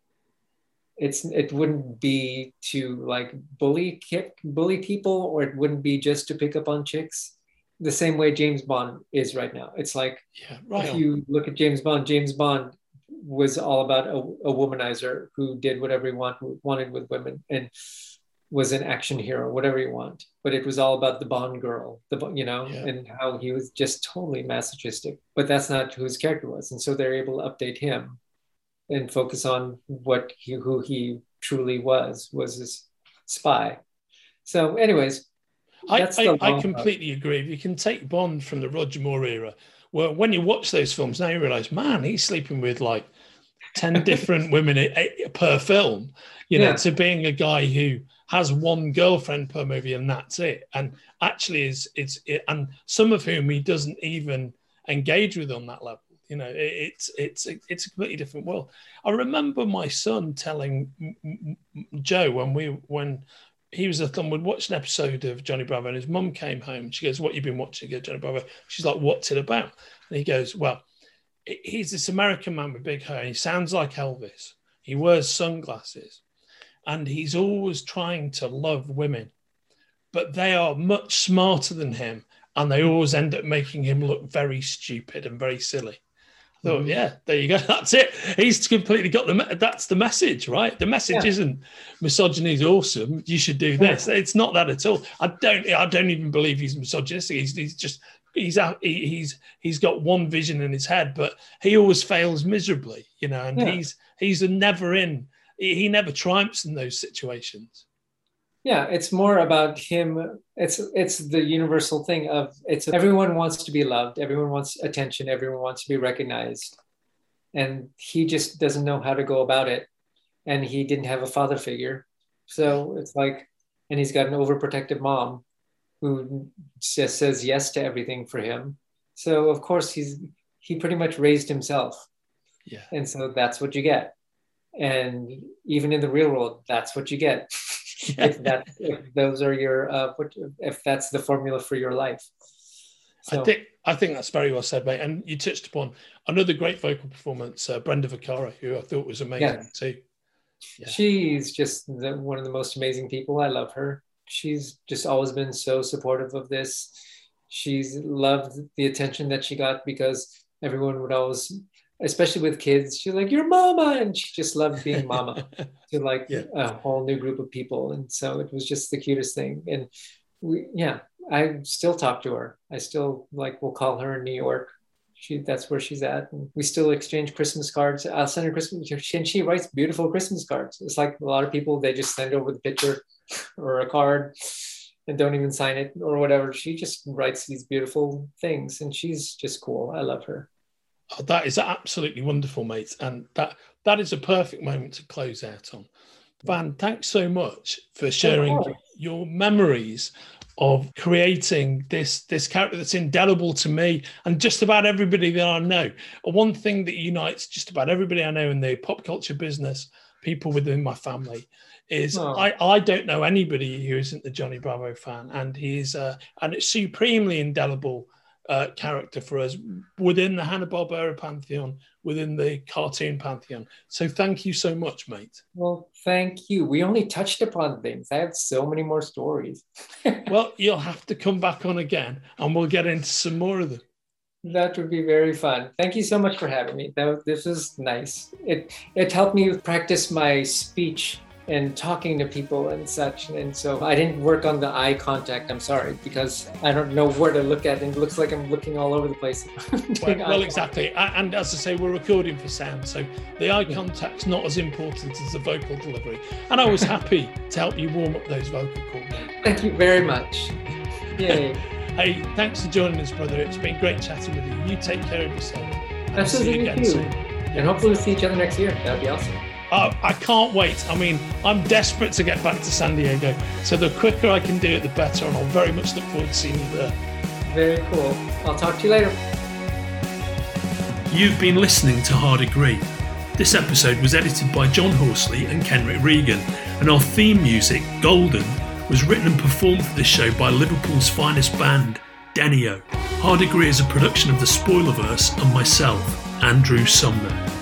it's it wouldn't be to like bully kick bully people, or it wouldn't be just to pick up on chicks. The same way James Bond is right now. It's like, yeah, right if on. You look at James Bond, James Bond was all about a, a womanizer who did whatever he want, wanted with women and was an action hero, whatever you want. But it was all about the Bond girl, the you know, yeah. and how he was just totally masochistic. But that's not who his character was. And so they're able to update him and focus on what he, who he truly was, was this spy. So anyways, I, I, I completely part. agree. You can take Bond from the Roger Moore era. Well, when you watch those films now, you realise, man, he's sleeping with like ten different women per film. You know, yeah. to being a guy who has one girlfriend per movie and that's it. And actually, is it's it, and some of whom he doesn't even engage with on that level. You know, it, it's it's it's a completely different world. I remember my son telling Joe when we when. He was a thumb, would watch an episode of Johnny Bravo and his mum came home. She goes, what you been watching? Go, Johnny Bravo. She's like, what's it about? And he goes, well, he's this American man with big hair. He sounds like Elvis. He wears sunglasses. And he's always trying to love women. But they are much smarter than him. And they always end up making him look very stupid and very silly. I thought, yeah, there you go. That's it. He's completely got the. Me- that's the message, right? The message yeah. isn't misogyny is awesome. You should do this. Yeah. It's not that at all. I don't. I don't even believe he's misogynistic. He's, he's just. He's out. He, he's he's got one vision in his head, but he always fails miserably, you know. And yeah. he's he's never in. He never triumphs in those situations. Yeah, it's more about him. It's it's the universal thing of it's everyone wants to be loved. Everyone wants attention. Everyone wants to be recognized. And he just doesn't know how to go about it. And he didn't have a father figure. So it's like, and he's got an overprotective mom who just says yes to everything for him. So of course, he's he pretty much raised himself. Yeah. And so that's what you get. And even in the real world, that's what you get. If that, if those are your, uh, if that's the formula for your life. So. I think I think that's very well said, mate. And you touched upon another great vocal performance, uh, Brenda Vaccaro, who I thought was amazing yeah. too. Yeah. She's just the, one of the most amazing people. I love her. She's just always been so supportive of this. She's loved the attention that she got because everyone would always, especially with kids, she's like, your mama. And she just loved being mama to like yeah. a whole new group of people. And so it was just the cutest thing. And we, yeah, I still talk to her. I still like, we'll call her in New York. She, that's where she's at. And we still exchange Christmas cards. I'll send her Christmas. And she writes beautiful Christmas cards. It's like a lot of people, they just send over the picture or a card and don't even sign it or whatever. She just writes these beautiful things and she's just cool. I love her. Oh, that is absolutely wonderful, mate. And that that is a perfect moment to close out on. Van, thanks so much for sharing oh, your memories of creating this, this character that's indelible to me and just about everybody that I know. One thing that unites just about everybody I know in the pop culture business, people within my family, is oh. I, I don't know anybody who isn't a Johnny Bravo fan. And he's uh, and it's supremely indelible Uh, character for us within the Hanna-Barbera pantheon, within the cartoon pantheon. So thank you so much, mate. Well, thank you. We only touched upon things. I have so many more stories. Well, you'll have to come back on again and we'll get into some more of them. That would be very fun. Thank you so much for having me. That, this was nice. It, it helped me practice my speech and talking to people and such. And so I didn't work on the eye contact, I'm sorry, because I don't know where to look at and it looks like I'm looking all over the place. well, well exactly. And as I say, we're recording for sound, so the eye contact's not as important as the vocal delivery. And I was happy to help you warm up those vocal cords. Thank you very much. Yay. Hey, thanks for joining us, brother. It's been great chatting with you. You take care of yourself. And absolutely. See you again soon. And hopefully we'll see each other next year. That'd be awesome. Oh, I can't wait. I mean, I'm desperate to get back to San Diego. So the quicker I can do it, the better. And I'll very much look forward to seeing you there. Very cool. I'll talk to you later. You've been listening to Hard Agree. This episode was edited by John Horsley and Kenrick Regan, and our theme music, Golden, was written and performed for this show by Liverpool's finest band, Denio. Hard Degree is a production of the Spoilerverse and myself, Andrew Sumner.